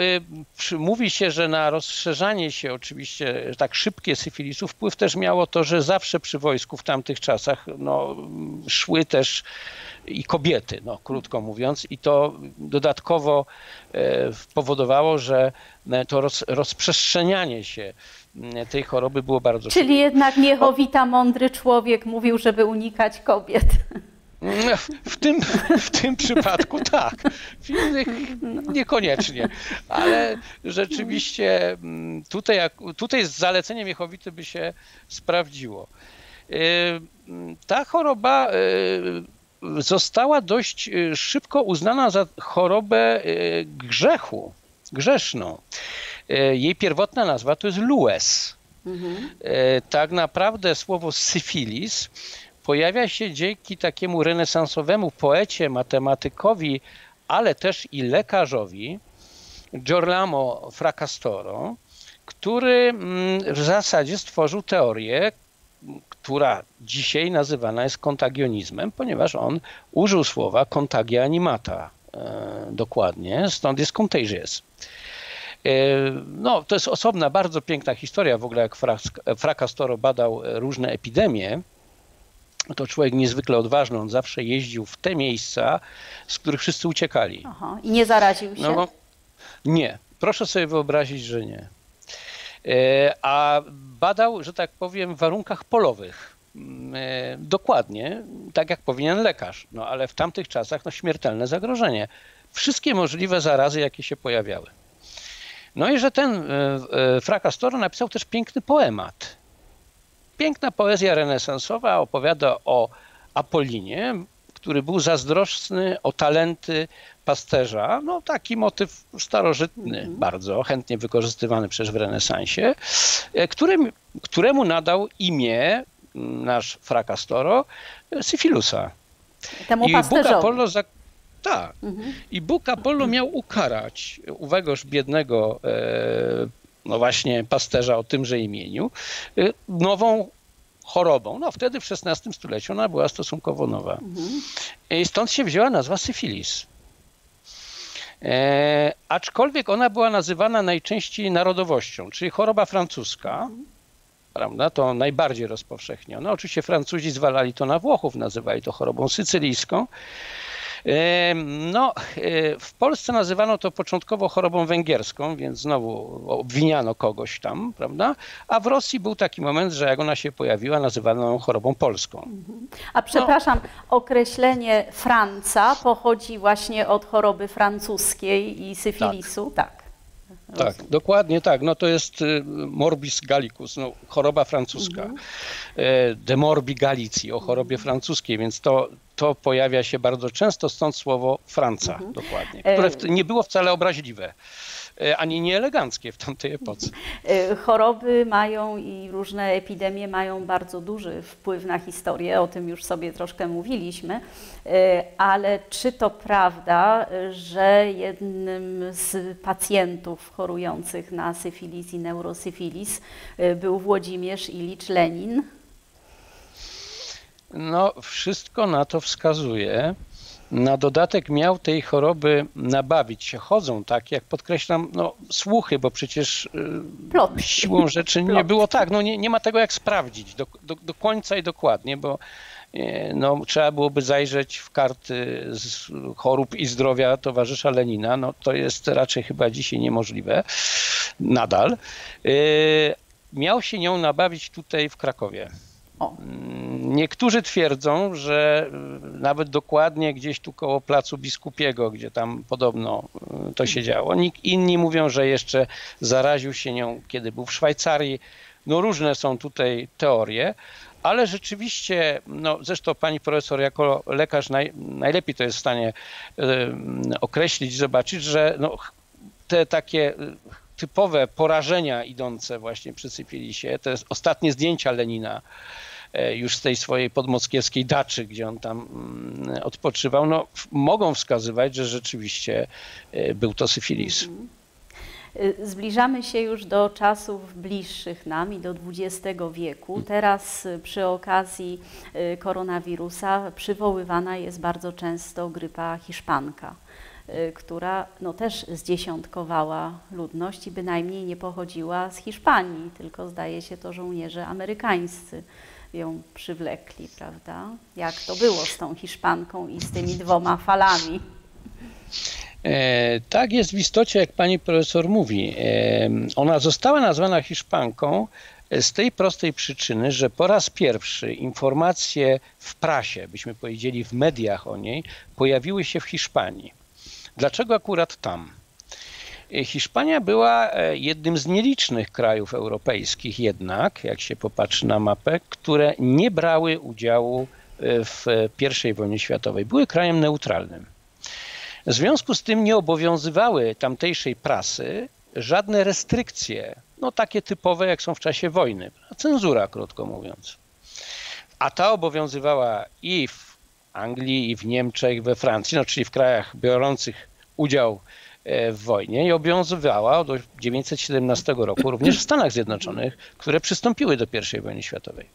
mówi się, że na rozszerzanie się oczywiście tak szybkie syfilisu wpływ też miało to, że zawsze przy wojsku w tamtych czasach no, szły też i kobiety, no, krótko mówiąc, i to dodatkowo powodowało, że to rozprzestrzenianie się tej choroby było bardzo szybkie. Czyli jednak Miechowita mądry człowiek mówił, żeby unikać kobiet. W tym przypadku tak, w innych niekoniecznie, ale rzeczywiście tutaj zalecenie Miechowity by się sprawdziło. Ta choroba została dość szybko uznana za chorobę grzechu, grzeszną. Jej pierwotna nazwa to jest lues. Tak naprawdę słowo syfilis pojawia się dzięki takiemu renesansowemu poecie, matematykowi, ale też i lekarzowi, Girolamo Fracastoro, który w zasadzie stworzył teorię, która dzisiaj nazywana jest kontagionizmem, ponieważ on użył słowa contagia animata dokładnie, stąd jest contagious. No, to jest osobna, bardzo piękna historia w ogóle, jak Fracastoro badał różne epidemie. To człowiek niezwykle odważny, on zawsze jeździł w te miejsca, z których wszyscy uciekali. Aha, i nie zaraził się? No, nie, proszę sobie wyobrazić, że nie. A badał, że tak powiem, w warunkach polowych. Dokładnie, tak jak powinien lekarz, no ale w tamtych czasach no, śmiertelne zagrożenie. Wszystkie możliwe zarazy, jakie się pojawiały. No i że ten Fracastoro napisał też piękny poemat. Piękna poezja renesansowa opowiada o Apolinie, który był zazdrosny o talenty pasterza. No taki motyw starożytny, bardzo chętnie wykorzystywany przecież w renesansie, któremu nadał imię nasz Fracastoro syfilusa. Temu pasterzowi. Tak. I Bóg Apollo miał ukarać owegoż biednego no właśnie pasterza o tymże imieniu, nową chorobą. No wtedy w XVI stuleciu ona była stosunkowo nowa. I stąd się wzięła nazwa syfilis. Aczkolwiek ona była nazywana najczęściej narodowością, czyli choroba francuska, prawda, to najbardziej rozpowszechniona. Oczywiście Francuzi zwalali to na Włochów, nazywali to chorobą sycylijską. No, w Polsce nazywano to początkowo chorobą węgierską, więc znowu obwiniano kogoś tam, prawda? A w Rosji był taki moment, że jak ona się pojawiła, nazywano ją chorobą polską. A przepraszam, no, określenie Franca pochodzi właśnie od choroby francuskiej i syfilisu. Tak. Tak. Tak, dokładnie tak. No to jest morbis gallicus, no, choroba francuska. De morbi Galicji, o chorobie francuskiej, więc to pojawia się bardzo często, stąd słowo Franca, dokładnie, które nie było wcale obraźliwe, ani nieeleganckie w tamtej epoce. Choroby mają i różne epidemie mają bardzo duży wpływ na historię, o tym już sobie troszkę mówiliśmy, ale czy to prawda, że jednym z pacjentów chorujących na syfilis i neurosyfilis był Włodzimierz Ilicz Lenin? No, wszystko na to wskazuje. Na dodatek miał tej choroby nabawić się. Chodzą takie, jak podkreślam, no, słuchy, bo przecież siłą rzeczy nie było tak. No, nie ma tego jak sprawdzić do końca i dokładnie, bo no, trzeba byłoby zajrzeć w karty z chorób i zdrowia towarzysza Lenina. No, to jest raczej chyba dzisiaj niemożliwe nadal. Miał się nią nabawić tutaj w Krakowie. O. Niektórzy twierdzą, że nawet dokładnie gdzieś tu koło Placu Biskupiego, gdzie tam podobno to się działo. Inni mówią, że jeszcze zaraził się nią, kiedy był w Szwajcarii. No różne są tutaj teorie, ale rzeczywiście, no zresztą pani profesor jako lekarz najlepiej to jest w stanie określić, zobaczyć, że no, te takie typowe porażenia idące właśnie przy syfilisie. To jest ostatnie zdjęcia Lenina już z tej swojej podmoskiewskiej daczy, gdzie on tam odpoczywał, no, mogą wskazywać, że rzeczywiście był to syfilis. Zbliżamy się już do czasów bliższych nam i do XX wieku. Teraz przy okazji koronawirusa przywoływana jest bardzo często grypa hiszpanka, która no, też zdziesiątkowała ludność i bynajmniej nie pochodziła z Hiszpanii, tylko zdaje się to żołnierze amerykańscy ją przywlekli, prawda? Jak to było z tą Hiszpanką i z tymi dwoma falami? Tak jest w istocie, jak pani profesor mówi. Ona została nazwana Hiszpanką z tej prostej przyczyny, że po raz pierwszy informacje w prasie, byśmy powiedzieli w mediach o niej, pojawiły się w Hiszpanii. Dlaczego akurat tam? Hiszpania była jednym z nielicznych krajów europejskich jednak, jak się popatrzy na mapę, które nie brały udziału w I wojnie światowej. Były krajem neutralnym. W związku z tym nie obowiązywały tamtejszej prasy żadne restrykcje, no takie typowe jak są w czasie wojny. Cenzura, krótko mówiąc. A ta obowiązywała i w Anglii i w Niemczech, we Francji, no czyli w krajach biorących udział w wojnie i obowiązywała do 1917 roku również w Stanach Zjednoczonych, które przystąpiły do I wojny światowej.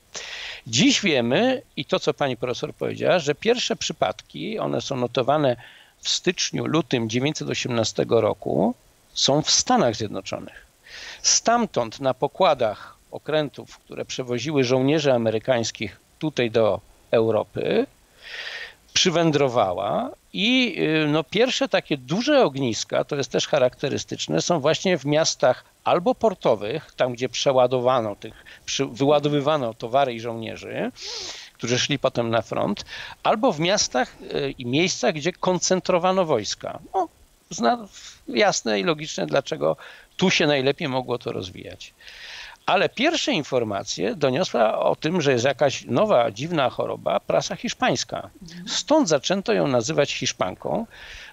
Dziś wiemy i to, co pani profesor powiedziała, że pierwsze przypadki, one są notowane w styczniu, lutym 1918 roku, są w Stanach Zjednoczonych. Stamtąd na pokładach okrętów, które przewoziły żołnierzy amerykańskich tutaj do Europy, przywędrowała i no, pierwsze takie duże ogniska, to jest też charakterystyczne, są właśnie w miastach albo portowych, tam gdzie przeładowano wyładowywano towary i żołnierzy, którzy szli potem na front, albo w miastach i miejscach, gdzie koncentrowano wojska. No, jasne i logiczne, dlaczego tu się najlepiej mogło to rozwijać. Ale pierwsze informacje doniosła o tym, że jest jakaś nowa, dziwna choroba, prasa hiszpańska. Stąd zaczęto ją nazywać Hiszpanką,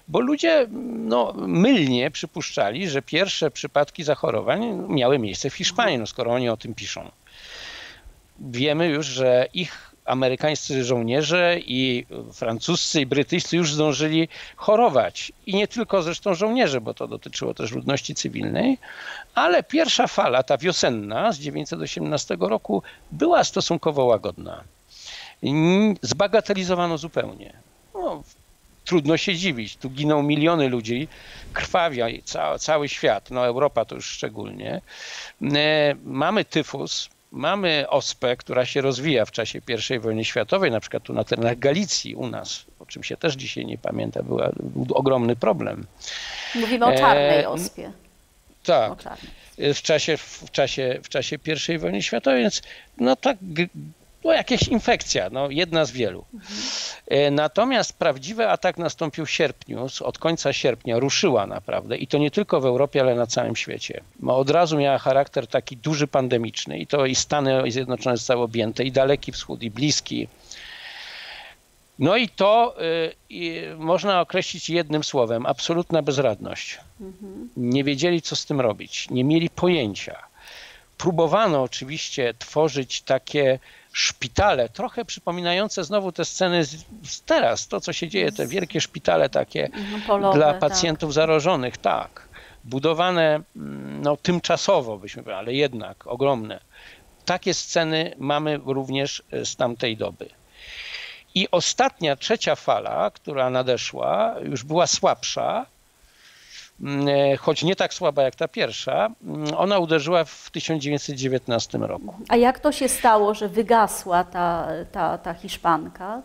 bo ludzie no, mylnie przypuszczali, że pierwsze przypadki zachorowań miały miejsce w Hiszpanii, no, skoro oni o tym piszą. Wiemy już, że ich amerykańscy żołnierze i francuscy i brytyjscy już zdążyli chorować. I nie tylko zresztą żołnierze, bo to dotyczyło też ludności cywilnej, ale pierwsza fala, ta wiosenna z 1918 roku była stosunkowo łagodna. Zbagatelizowano zupełnie. No, trudno się dziwić, tu giną miliony ludzi, krwawia cały świat, no Europa to już szczególnie. Mamy tyfus, mamy ospę, która się rozwija w czasie I wojny światowej, na przykład tu na terenach Galicji u nas, o czym się też dzisiaj nie pamięta, był ogromny problem. Mówimy o czarnej ospie. Tak, o czarnej. W czasie I wojny światowej, więc no tak, no jakaś infekcja, no jedna z wielu. Mhm. Natomiast prawdziwy atak nastąpił w sierpniu, od końca sierpnia ruszyła naprawdę i to nie tylko w Europie, ale na całym świecie. Od razu miała charakter taki duży pandemiczny i to i Stany Zjednoczone zostały objęte, i Daleki Wschód, i Bliski. No i to można określić jednym słowem, absolutna bezradność. Mhm. Nie wiedzieli, co z tym robić, nie mieli pojęcia. Próbowano oczywiście tworzyć takie szpitale, trochę przypominające znowu te sceny z teraz, to co się dzieje, te wielkie szpitale takie polowe, dla pacjentów zarażonych, tak. Budowane no, tymczasowo, byśmy powiedzieli, ale jednak ogromne. Takie sceny mamy również z tamtej doby. I ostatnia, trzecia fala, która nadeszła, już była słabsza, choć nie tak słaba jak ta pierwsza, ona uderzyła w 1919 roku. A jak to się stało, że wygasła ta Hiszpanka?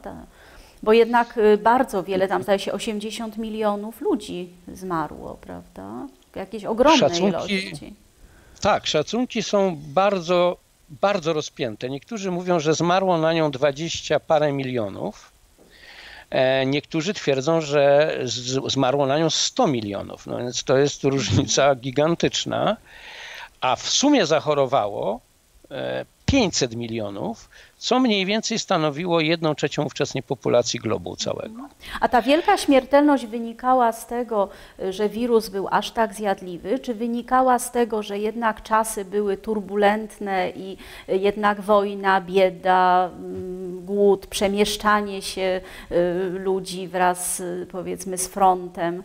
Bo jednak bardzo wiele, tam zdaje się 80 milionów ludzi zmarło, prawda? Jakieś ogromne ilości. Tak, szacunki są bardzo, bardzo rozpięte. Niektórzy mówią, że zmarło na nią 20 parę milionów. Niektórzy twierdzą, że zmarło na nią 100 milionów, no więc to jest różnica gigantyczna, a w sumie zachorowało 500 milionów, co mniej więcej stanowiło 1/3 ówczesnej populacji globu całego. A ta wielka śmiertelność wynikała z tego, że wirus był aż tak zjadliwy, czy wynikała z tego, że jednak czasy były turbulentne i jednak wojna, bieda, głód, przemieszczanie się ludzi wraz, powiedzmy, z frontem,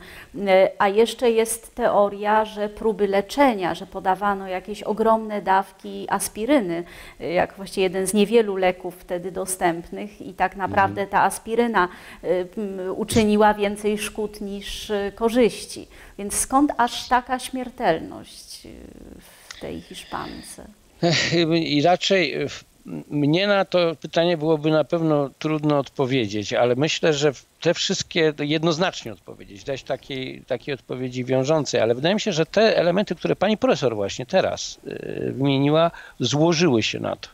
a jeszcze jest teoria, że próby leczenia, że podawano jakieś ogromne dawki aspiryny, jak właściwie jeden z niewielu leków wtedy dostępnych i tak naprawdę ta aspiryna uczyniła więcej szkód niż korzyści. Więc skąd aż taka śmiertelność w tej Hiszpance? I raczej mnie na to pytanie byłoby na pewno trudno odpowiedzieć, ale myślę, że te wszystkie jednoznacznie odpowiedzieć, dać takiej odpowiedzi wiążącej, ale wydaje mi się, że te elementy, które pani profesor właśnie teraz wymieniła, złożyły się na to.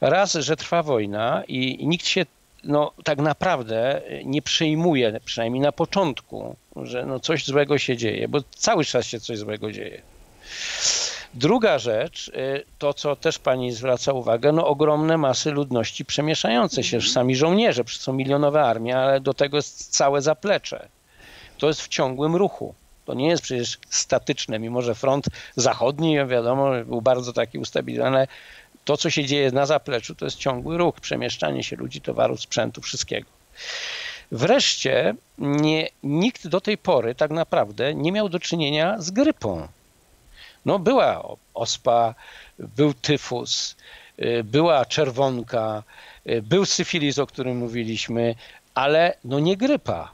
Raz, że trwa wojna i nikt się no, tak naprawdę nie przejmuje, przynajmniej na początku, że no, coś złego się dzieje, bo cały czas się coś złego dzieje. Druga rzecz, to co też pani zwraca uwagę, no ogromne masy ludności przemieszające się, sami żołnierze, przecież są milionowe armie, ale do tego jest całe zaplecze. To jest w ciągłym ruchu. To nie jest przecież statyczne, mimo że front zachodni, wiadomo, był bardzo taki ustabilizowany. To, co się dzieje na zapleczu, to jest ciągły ruch, przemieszczanie się ludzi, towarów, sprzętu, wszystkiego. Wreszcie nikt do tej pory tak naprawdę nie miał do czynienia z grypą. No była ospa, był tyfus, była czerwonka, był syfilis, o którym mówiliśmy, ale no nie grypa.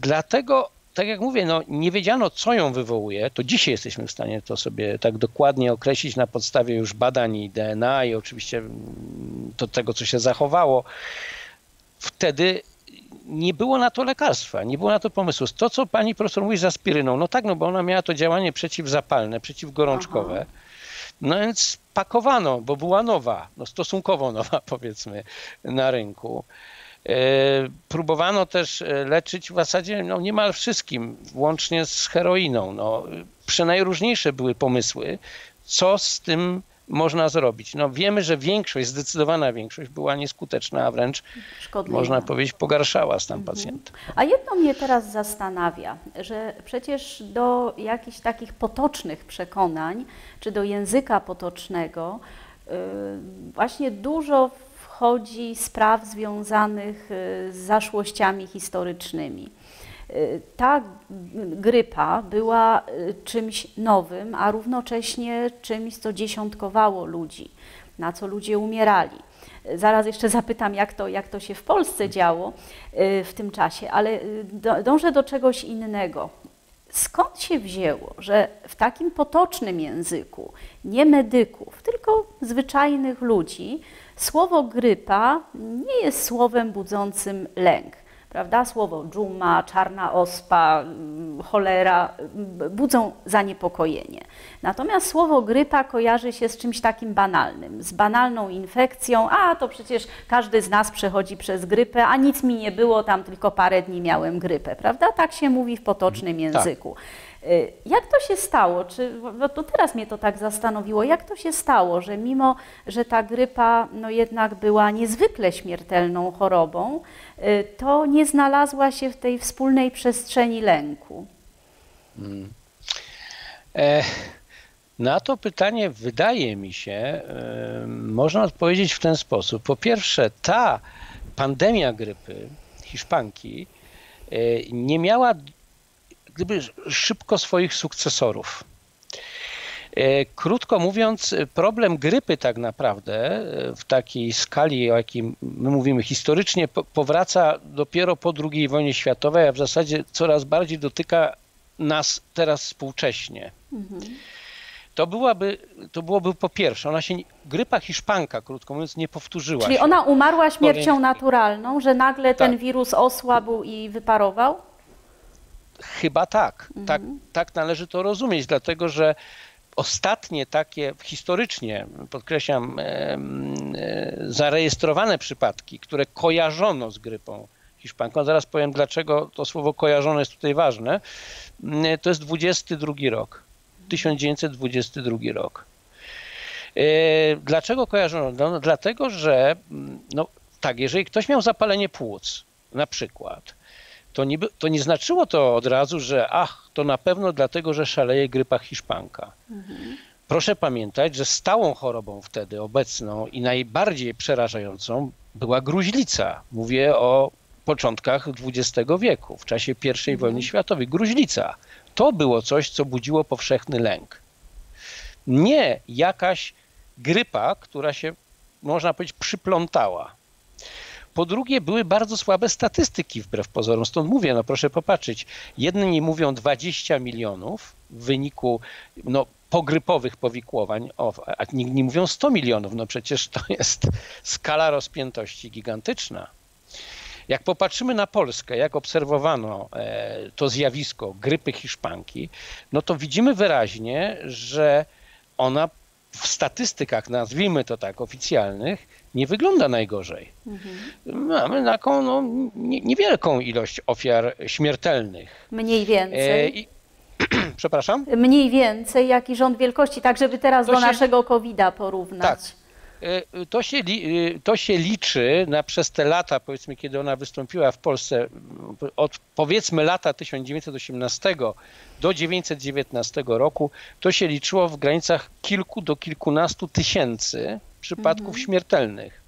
Dlatego, tak jak mówię, no nie wiedziano, co ją wywołuje, to dzisiaj jesteśmy w stanie to sobie tak dokładnie określić na podstawie już badań i DNA i oczywiście do tego, co się zachowało. Wtedy nie było na to lekarstwa, nie było na to pomysłu. To, co pani profesor mówi z aspiryną, no tak, no bo ona miała to działanie przeciwzapalne, przeciwgorączkowe. Aha. No więc pakowano, bo była nowa, no stosunkowo nowa powiedzmy na rynku. Próbowano też leczyć w zasadzie no, niemal wszystkim, łącznie z heroiną. No, przenajróżniejsze były pomysły, co z tym można zrobić. No, wiemy, że większość, zdecydowana większość była nieskuteczna, a wręcz szkodliwa, można powiedzieć, pogarszała stan pacjenta. A jedno mnie teraz zastanawia, że przecież do jakichś takich potocznych przekonań, czy do języka potocznego właśnie dużo chodzi spraw związanych z zaszłościami historycznymi. Ta grypa była czymś nowym, a równocześnie czymś, co dziesiątkowało ludzi, na co ludzie umierali. Zaraz jeszcze zapytam, jak to się w Polsce działo w tym czasie, ale dążę do czegoś innego. Skąd się wzięło, że w takim potocznym języku, nie medyków, tylko zwyczajnych ludzi, słowo grypa nie jest słowem budzącym lęk, prawda? Słowo dżuma, czarna ospa, cholera budzą zaniepokojenie. Natomiast słowo grypa kojarzy się z czymś takim banalnym, z banalną infekcją, a to przecież każdy z nas przechodzi przez grypę, a nic mi nie było, tam tylko parę dni miałem grypę, prawda? Tak się mówi w potocznym języku. Tak. Jak to się stało, bo teraz mnie to tak zastanowiło, jak to się stało, że mimo, że ta grypa no jednak była niezwykle śmiertelną chorobą, to nie znalazła się w tej wspólnej przestrzeni lęku? Na to pytanie, wydaje mi się, można odpowiedzieć w ten sposób. Po pierwsze, ta pandemia grypy hiszpanki nie miała gdyby szybko swoich sukcesorów. Krótko mówiąc, problem grypy tak naprawdę w takiej skali, o jakiej my mówimy historycznie, powraca dopiero po II wojnie światowej, a w zasadzie coraz bardziej dotyka nas teraz współcześnie. To byłoby po pierwsze, grypa hiszpanka, krótko mówiąc, nie powtórzyła się. Czyli ona umarła śmiercią naturalną, że nagle ten wirus osłabł i wyparował? Chyba tak. Tak należy to rozumieć, dlatego że ostatnie takie historycznie, podkreślam, zarejestrowane przypadki, które kojarzono z grypą hiszpanką, zaraz powiem dlaczego to słowo kojarzone jest tutaj ważne, to jest 1922 rok. Dlaczego kojarzono? No, dlatego, że jeżeli ktoś miał zapalenie płuc na przykład, to nie znaczyło to od razu, że to na pewno dlatego, że szaleje grypa hiszpanka. Proszę pamiętać, że stałą chorobą wtedy obecną i najbardziej przerażającą była gruźlica. Mówię o początkach XX wieku, w czasie I wojny światowej. Gruźlica to było coś, co budziło powszechny lęk. Nie jakaś grypa, która się, można powiedzieć, przyplątała. Po drugie, były bardzo słabe statystyki wbrew pozorom, stąd mówię, proszę popatrzeć, jedni mówią 20 milionów w wyniku pogrypowych powikłowań, a inni mówią 100 milionów, przecież to jest skala rozpiętości gigantyczna. Jak popatrzymy na Polskę, jak obserwowano to zjawisko grypy hiszpanki, to widzimy wyraźnie, że ona w statystykach, nazwijmy to tak, oficjalnych, nie wygląda najgorzej. Mamy taką niewielką ilość ofiar śmiertelnych. Mniej więcej. Przepraszam? Mniej więcej, jaki rząd wielkości, tak żeby teraz do naszego COVID-a porównać. Tak. To się liczy przez te lata, powiedzmy, kiedy ona wystąpiła w Polsce, od powiedzmy lata 1918 do 1919 roku, to się liczyło w granicach kilku do kilkunastu tysięcy przypadków śmiertelnych.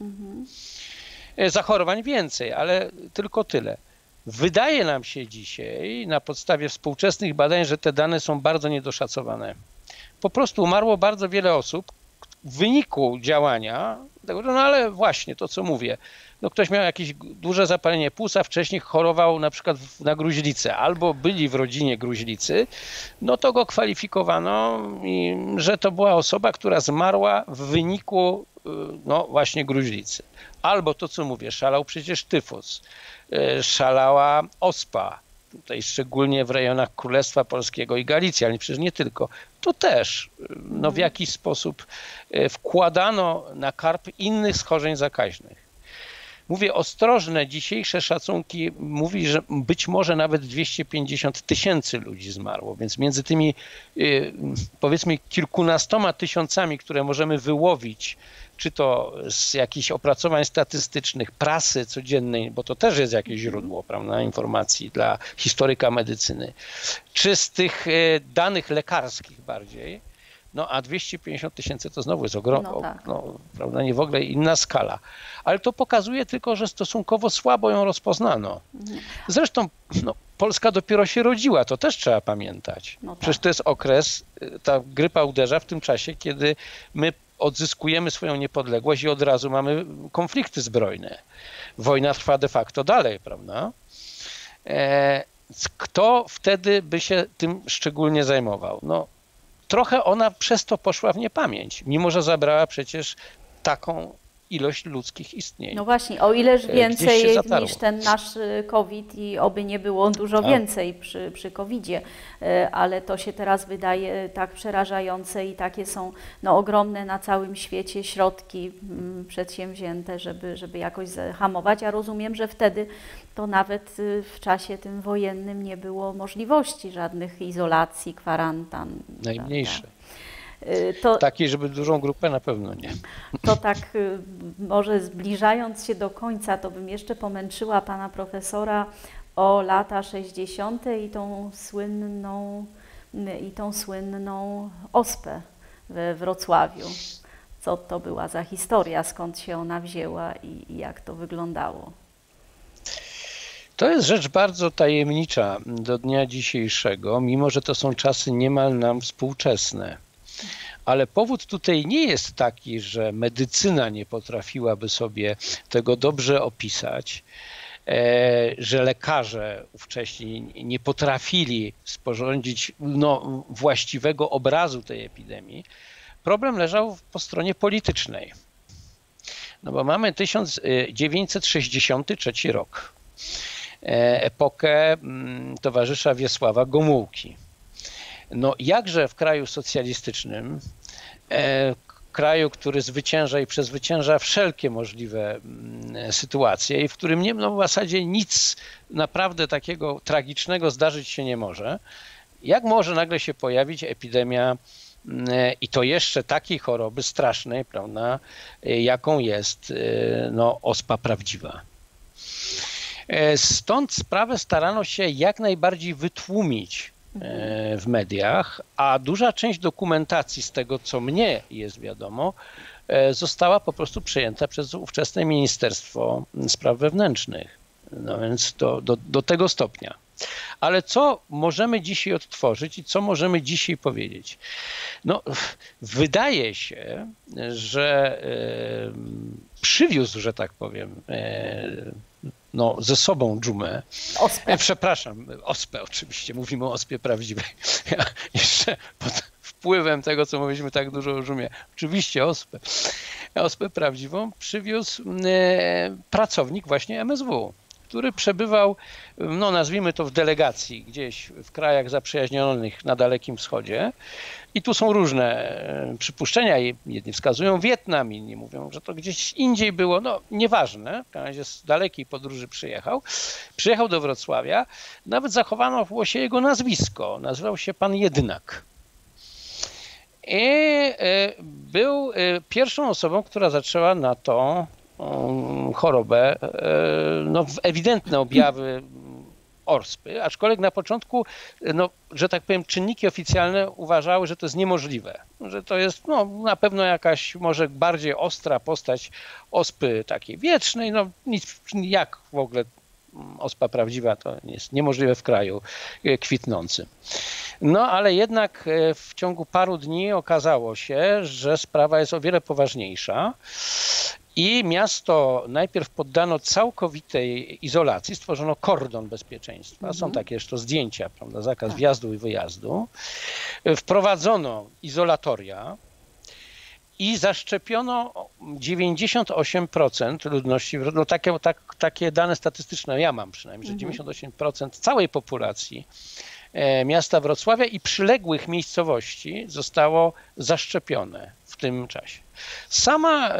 Zachorowań więcej, ale tylko tyle. Wydaje nam się dzisiaj, na podstawie współczesnych badań, że te dane są bardzo niedoszacowane. Po prostu umarło bardzo wiele osób w wyniku działania, ale właśnie to, co mówię, ktoś miał jakieś duże zapalenie płuc, a wcześniej chorował na przykład na gruźlicę, albo byli w rodzinie gruźlicy, to go kwalifikowano, że to była osoba, która zmarła w wyniku właśnie gruźlicy. Albo to, co mówię, szalał przecież tyfus, szalała ospa, tutaj szczególnie w rejonach Królestwa Polskiego i Galicji, ale przecież nie tylko. To też w jakiś sposób wkładano na karp innych schorzeń zakaźnych. Mówię, ostrożne dzisiejsze szacunki mówi, że być może nawet 250 tysięcy ludzi zmarło, więc między tymi powiedzmy kilkunastoma tysiącami, które możemy wyłowić, czy to z jakichś opracowań statystycznych, prasy codziennej, bo to też jest jakieś źródło, prawda, informacji dla historyka medycyny, czy z tych danych lekarskich bardziej, a 250 tysięcy to znowu jest ogromna, prawda, nie w ogóle inna skala. Ale to pokazuje tylko, że stosunkowo słabo ją rozpoznano. Zresztą Polska dopiero się rodziła, to też trzeba pamiętać. Przecież to jest okres, ta grypa uderza w tym czasie, kiedy my odzyskujemy swoją niepodległość i od razu mamy konflikty zbrojne. Wojna trwa de facto dalej, prawda? Kto wtedy by się tym szczególnie zajmował? No, trochę ona przez to poszła w niepamięć, mimo że zabrała przecież taką ilość ludzkich istnień. No właśnie, o ileż więcej niż ten nasz COVID i oby nie było dużo więcej przy COVID-zie, ale to się teraz wydaje tak przerażające i takie są no, ogromne na całym świecie środki przedsięwzięte, żeby jakoś zahamować. Ja rozumiem, że wtedy to nawet w czasie tym wojennym nie było możliwości żadnych izolacji, kwarantan. Najmniejsze. Prawda? Takiej, żeby dużą grupę na pewno nie. To tak może zbliżając się do końca, to bym jeszcze pomęczyła pana profesora o lata 60. i tą słynną ospę we Wrocławiu. Co to była za historia, skąd się ona wzięła i jak to wyglądało? To jest rzecz bardzo tajemnicza do dnia dzisiejszego, mimo że to są czasy niemal nam współczesne. Ale powód tutaj nie jest taki, że medycyna nie potrafiłaby sobie tego dobrze opisać, że lekarze ówcześni nie potrafili sporządzić no, właściwego obrazu tej epidemii. Problem leżał po stronie politycznej. No bo mamy 1963 rok, epokę towarzysza Wiesława Gomułki. No jakże w kraju socjalistycznym, kraju, który zwycięża i przezwycięża wszelkie możliwe sytuacje i w którym nie, no, w zasadzie nic naprawdę takiego tragicznego zdarzyć się nie może, jak może nagle się pojawić epidemia i to jeszcze takiej choroby strasznej, prawda, jaką jest no, ospa prawdziwa. Stąd sprawę starano się jak najbardziej wytłumić w mediach, a duża część dokumentacji z tego, co mnie jest wiadomo, została po prostu przejęta przez ówczesne Ministerstwo Spraw Wewnętrznych. No więc do tego stopnia. Ale co możemy dzisiaj odtworzyć i co możemy dzisiaj powiedzieć? No, wydaje się, że przywiózł, że tak powiem, no, ze sobą dżumę. Ospę. Przepraszam, ospę oczywiście, mówimy o ospie prawdziwej. Ja jeszcze pod wpływem tego, co mówiliśmy tak dużo o dżumie, oczywiście ospę prawdziwą przywiózł pracownik właśnie MSW, który przebywał, no nazwijmy to w delegacji, gdzieś w krajach zaprzyjaźnionych na Dalekim Wschodzie. I tu są różne przypuszczenia. Jedni wskazują Wietnam, inni mówią, że to gdzieś indziej było. No nieważne, w każdym razie z dalekiej podróży przyjechał. Przyjechał do Wrocławia. Nawet zachowano w Łosie jego nazwisko. Nazywał się pan Jedynak. I był pierwszą osobą, która zaczęła na to chorobę, no, ewidentne objawy ospy, aczkolwiek na początku, no, że tak powiem, czynniki oficjalne uważały, że to jest niemożliwe, że to jest no, na pewno jakaś może bardziej ostra postać ospy takiej wiecznej, no nic, jak w ogóle ospa prawdziwa to jest niemożliwe w kraju kwitnącym. No ale jednak w ciągu paru dni okazało się, że sprawa jest o wiele poważniejsza. I miasto najpierw poddano całkowitej izolacji, stworzono kordon bezpieczeństwa. Są takie jeszcze zdjęcia, prawda, zakaz wjazdu i wyjazdu. Wprowadzono izolatoria i zaszczepiono 98% ludności. No takie dane statystyczne ja mam przynajmniej, że 98% całej populacji miasta Wrocławia i przyległych miejscowości zostało zaszczepione w tym czasie. Sama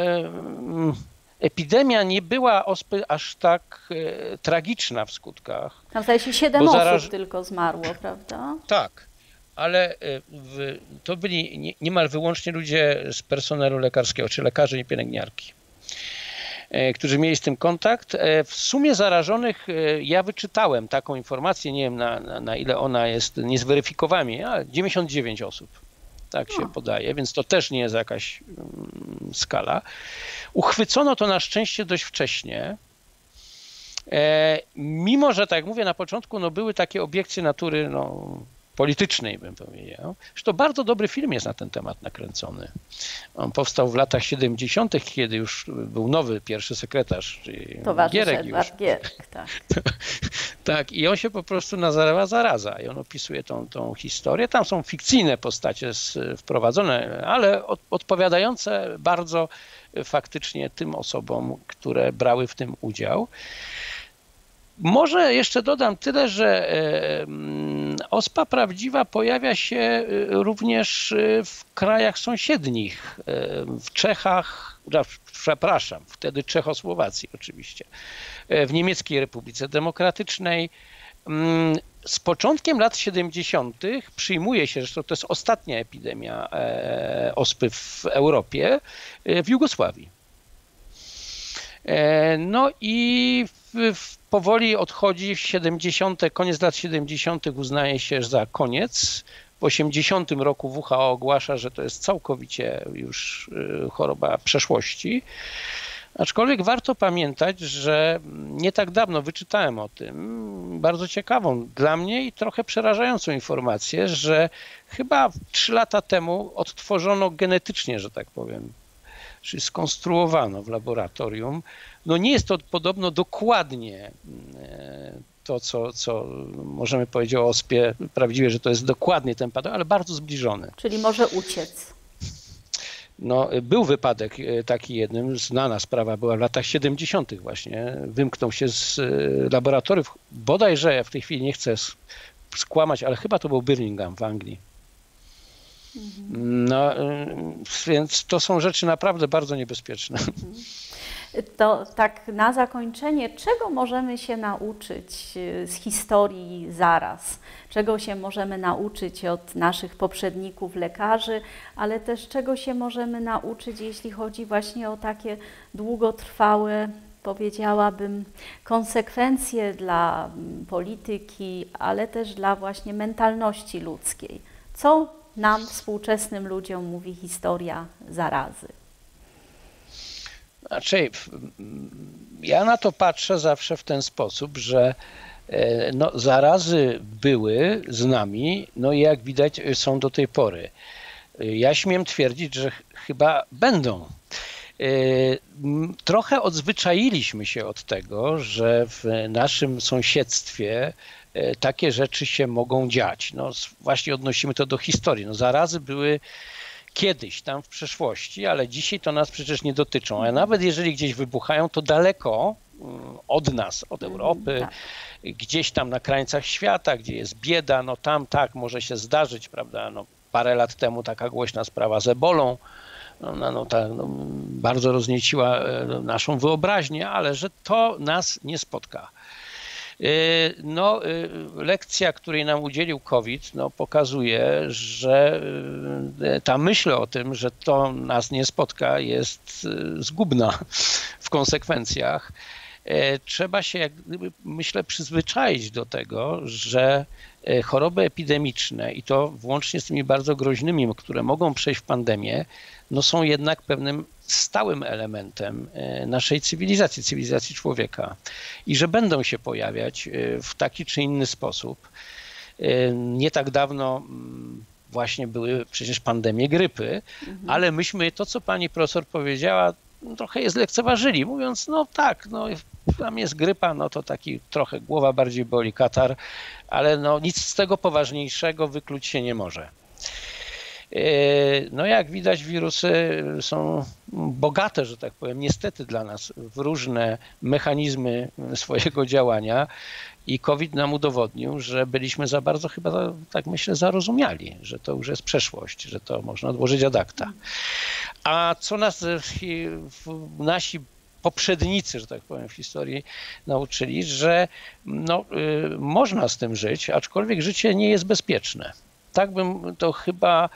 epidemia nie była ospy aż tak tragiczna w skutkach. Tam zdaje się 7 osób tylko zmarło, prawda? Tak, ale to byli niemal wyłącznie ludzie z personelu lekarskiego, czy lekarze i pielęgniarki, którzy mieli z tym kontakt. W sumie zarażonych, ja wyczytałem taką informację, nie wiem na ile ona jest, nie zweryfikowałem jej, ale 99 osób. Tak się podaje, więc to też nie jest jakaś skala. Uchwycono to na szczęście dość wcześnie. Mimo że, tak jak mówię, na początku no, były takie obiekcje natury no, politycznej, bym powiedział. Zresztą bardzo dobry film jest na ten temat nakręcony. On powstał w latach 70., kiedy już był nowy pierwszy sekretarz, czyli Gierek. Edward Gierek, tak. Tak, i on się po prostu nazywa Zaraza i on opisuje tą historię. Tam są fikcyjne postacie wprowadzone, ale odpowiadające bardzo faktycznie tym osobom, które brały w tym udział. Może jeszcze dodam tyle, że ospa prawdziwa pojawia się również w krajach sąsiednich, w Czechach, przepraszam, wtedy Czechosłowacji oczywiście, w Niemieckiej Republice Demokratycznej. Z początkiem lat 70. przyjmuje się, zresztą to jest ostatnia epidemia ospy w Europie, w Jugosławii. No i powoli odchodzi w 70., koniec lat 70. uznaje się za koniec. W 80. roku WHO ogłasza, że to jest całkowicie już choroba przeszłości. Aczkolwiek warto pamiętać, że nie tak dawno wyczytałem o tym bardzo ciekawą dla mnie i trochę przerażającą informację, że chyba 3 lata temu odtworzono genetycznie, że tak powiem, czy skonstruowano w laboratorium. No nie jest to podobno dokładnie to, co możemy powiedzieć o ospie. Prawdziwie, że to jest dokładnie ten patogen, ale bardzo zbliżony. Czyli może uciec. No, był wypadek taki jeden, znana sprawa była w latach 70. właśnie. Wymknął się z laboratoriów, bodajże, ja w tej chwili nie chcę skłamać, ale chyba to był Birmingham w Anglii. No, więc to są rzeczy naprawdę bardzo niebezpieczne. To tak na zakończenie, czego możemy się nauczyć z historii zaraz? Czego się możemy nauczyć od naszych poprzedników lekarzy, ale też czego się możemy nauczyć, jeśli chodzi właśnie o takie długotrwałe, powiedziałabym, konsekwencje dla polityki, ale też dla właśnie mentalności ludzkiej? Co nam, współczesnym ludziom, mówi historia zarazy? Znaczy, ja na to patrzę zawsze w ten sposób, że no, zarazy były z nami, no i jak widać są do tej pory. Ja śmiem twierdzić, że chyba będą. Trochę odzwyczailiśmy się od tego, że w naszym sąsiedztwie takie rzeczy się mogą dziać. No, właśnie odnosimy to do historii. No, zarazy były kiedyś tam w przeszłości, ale dzisiaj to nas przecież nie dotyczą. A nawet jeżeli gdzieś wybuchają, to daleko od nas, od Europy, gdzieś tam na krańcach świata, gdzie jest bieda, no tam tak może się zdarzyć, prawda? No, parę lat temu taka głośna sprawa z ebolą. No, bardzo roznieciła naszą wyobraźnię, ale że to nas nie spotka. No, lekcja, której nam udzielił COVID, no, pokazuje, że ta myśl o tym, że to nas nie spotka, jest zgubna w konsekwencjach. Trzeba się, jak gdyby, myślę, przyzwyczaić do tego, że choroby epidemiczne, i to włącznie z tymi bardzo groźnymi, które mogą przejść w pandemię, no są jednak pewnym stałym elementem naszej cywilizacji, cywilizacji człowieka. I że będą się pojawiać w taki czy inny sposób. Nie tak dawno właśnie były przecież pandemie grypy, ale myśmy to, co pani profesor powiedziała, trochę je zlekceważyli, mówiąc, no tak, no tam jest grypa, no to taki trochę głowa bardziej boli, katar, ale no nic z tego poważniejszego wykluć się nie może. No jak widać, wirusy są bogate, że tak powiem, niestety dla nas, w różne mechanizmy swojego działania i COVID nam udowodnił, że byliśmy za bardzo chyba, tak myślę, zarozumiali, że to już jest przeszłość, że to można odłożyć ad acta. A co nas nasi poprzednicy, że tak powiem, w historii nauczyli, że no, można z tym żyć, aczkolwiek życie nie jest bezpieczne. Tak bym to chyba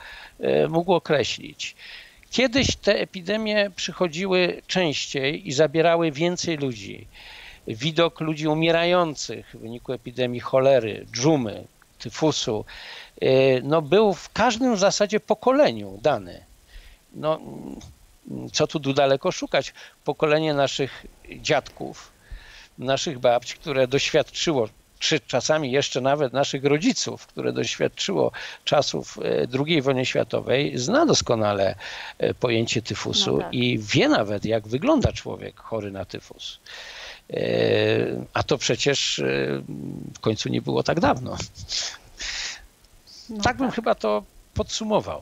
mógł określić. Kiedyś te epidemie przychodziły częściej i zabierały więcej ludzi. Widok ludzi umierających w wyniku epidemii cholery, dżumy, tyfusu, no był w każdym w zasadzie pokoleniu dany. No, co tu daleko szukać? Pokolenie naszych dziadków, naszych babci, które doświadczyło, czy czasami jeszcze nawet naszych rodziców, które doświadczyło czasów II wojny światowej, zna doskonale pojęcie tyfusu, no tak, i wie nawet, jak wygląda człowiek chory na tyfus. A to przecież końcu nie było tak dawno. No tak bym chyba to podsumował.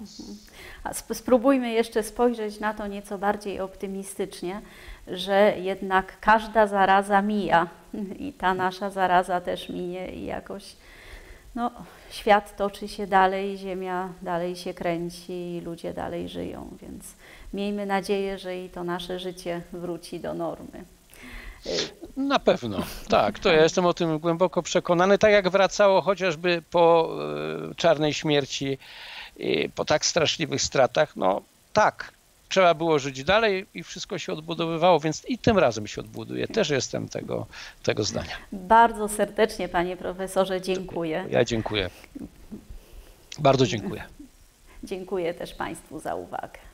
A spróbujmy jeszcze spojrzeć na to nieco bardziej optymistycznie, że jednak każda zaraza mija i ta nasza zaraza też minie i jakoś no, świat toczy się dalej, ziemia dalej się kręci i ludzie dalej żyją, więc miejmy nadzieję, że i to nasze życie wróci do normy. Na pewno, tak, to ja jestem o tym głęboko przekonany, tak jak wracało chociażby po czarnej śmierci, po tak straszliwych stratach, no tak, trzeba było żyć dalej i wszystko się odbudowywało, więc i tym razem się odbuduje, też jestem tego zdania. Bardzo serdecznie, panie profesorze, dziękuję. Ja dziękuję, bardzo dziękuję. Dziękuję też państwu za uwagę.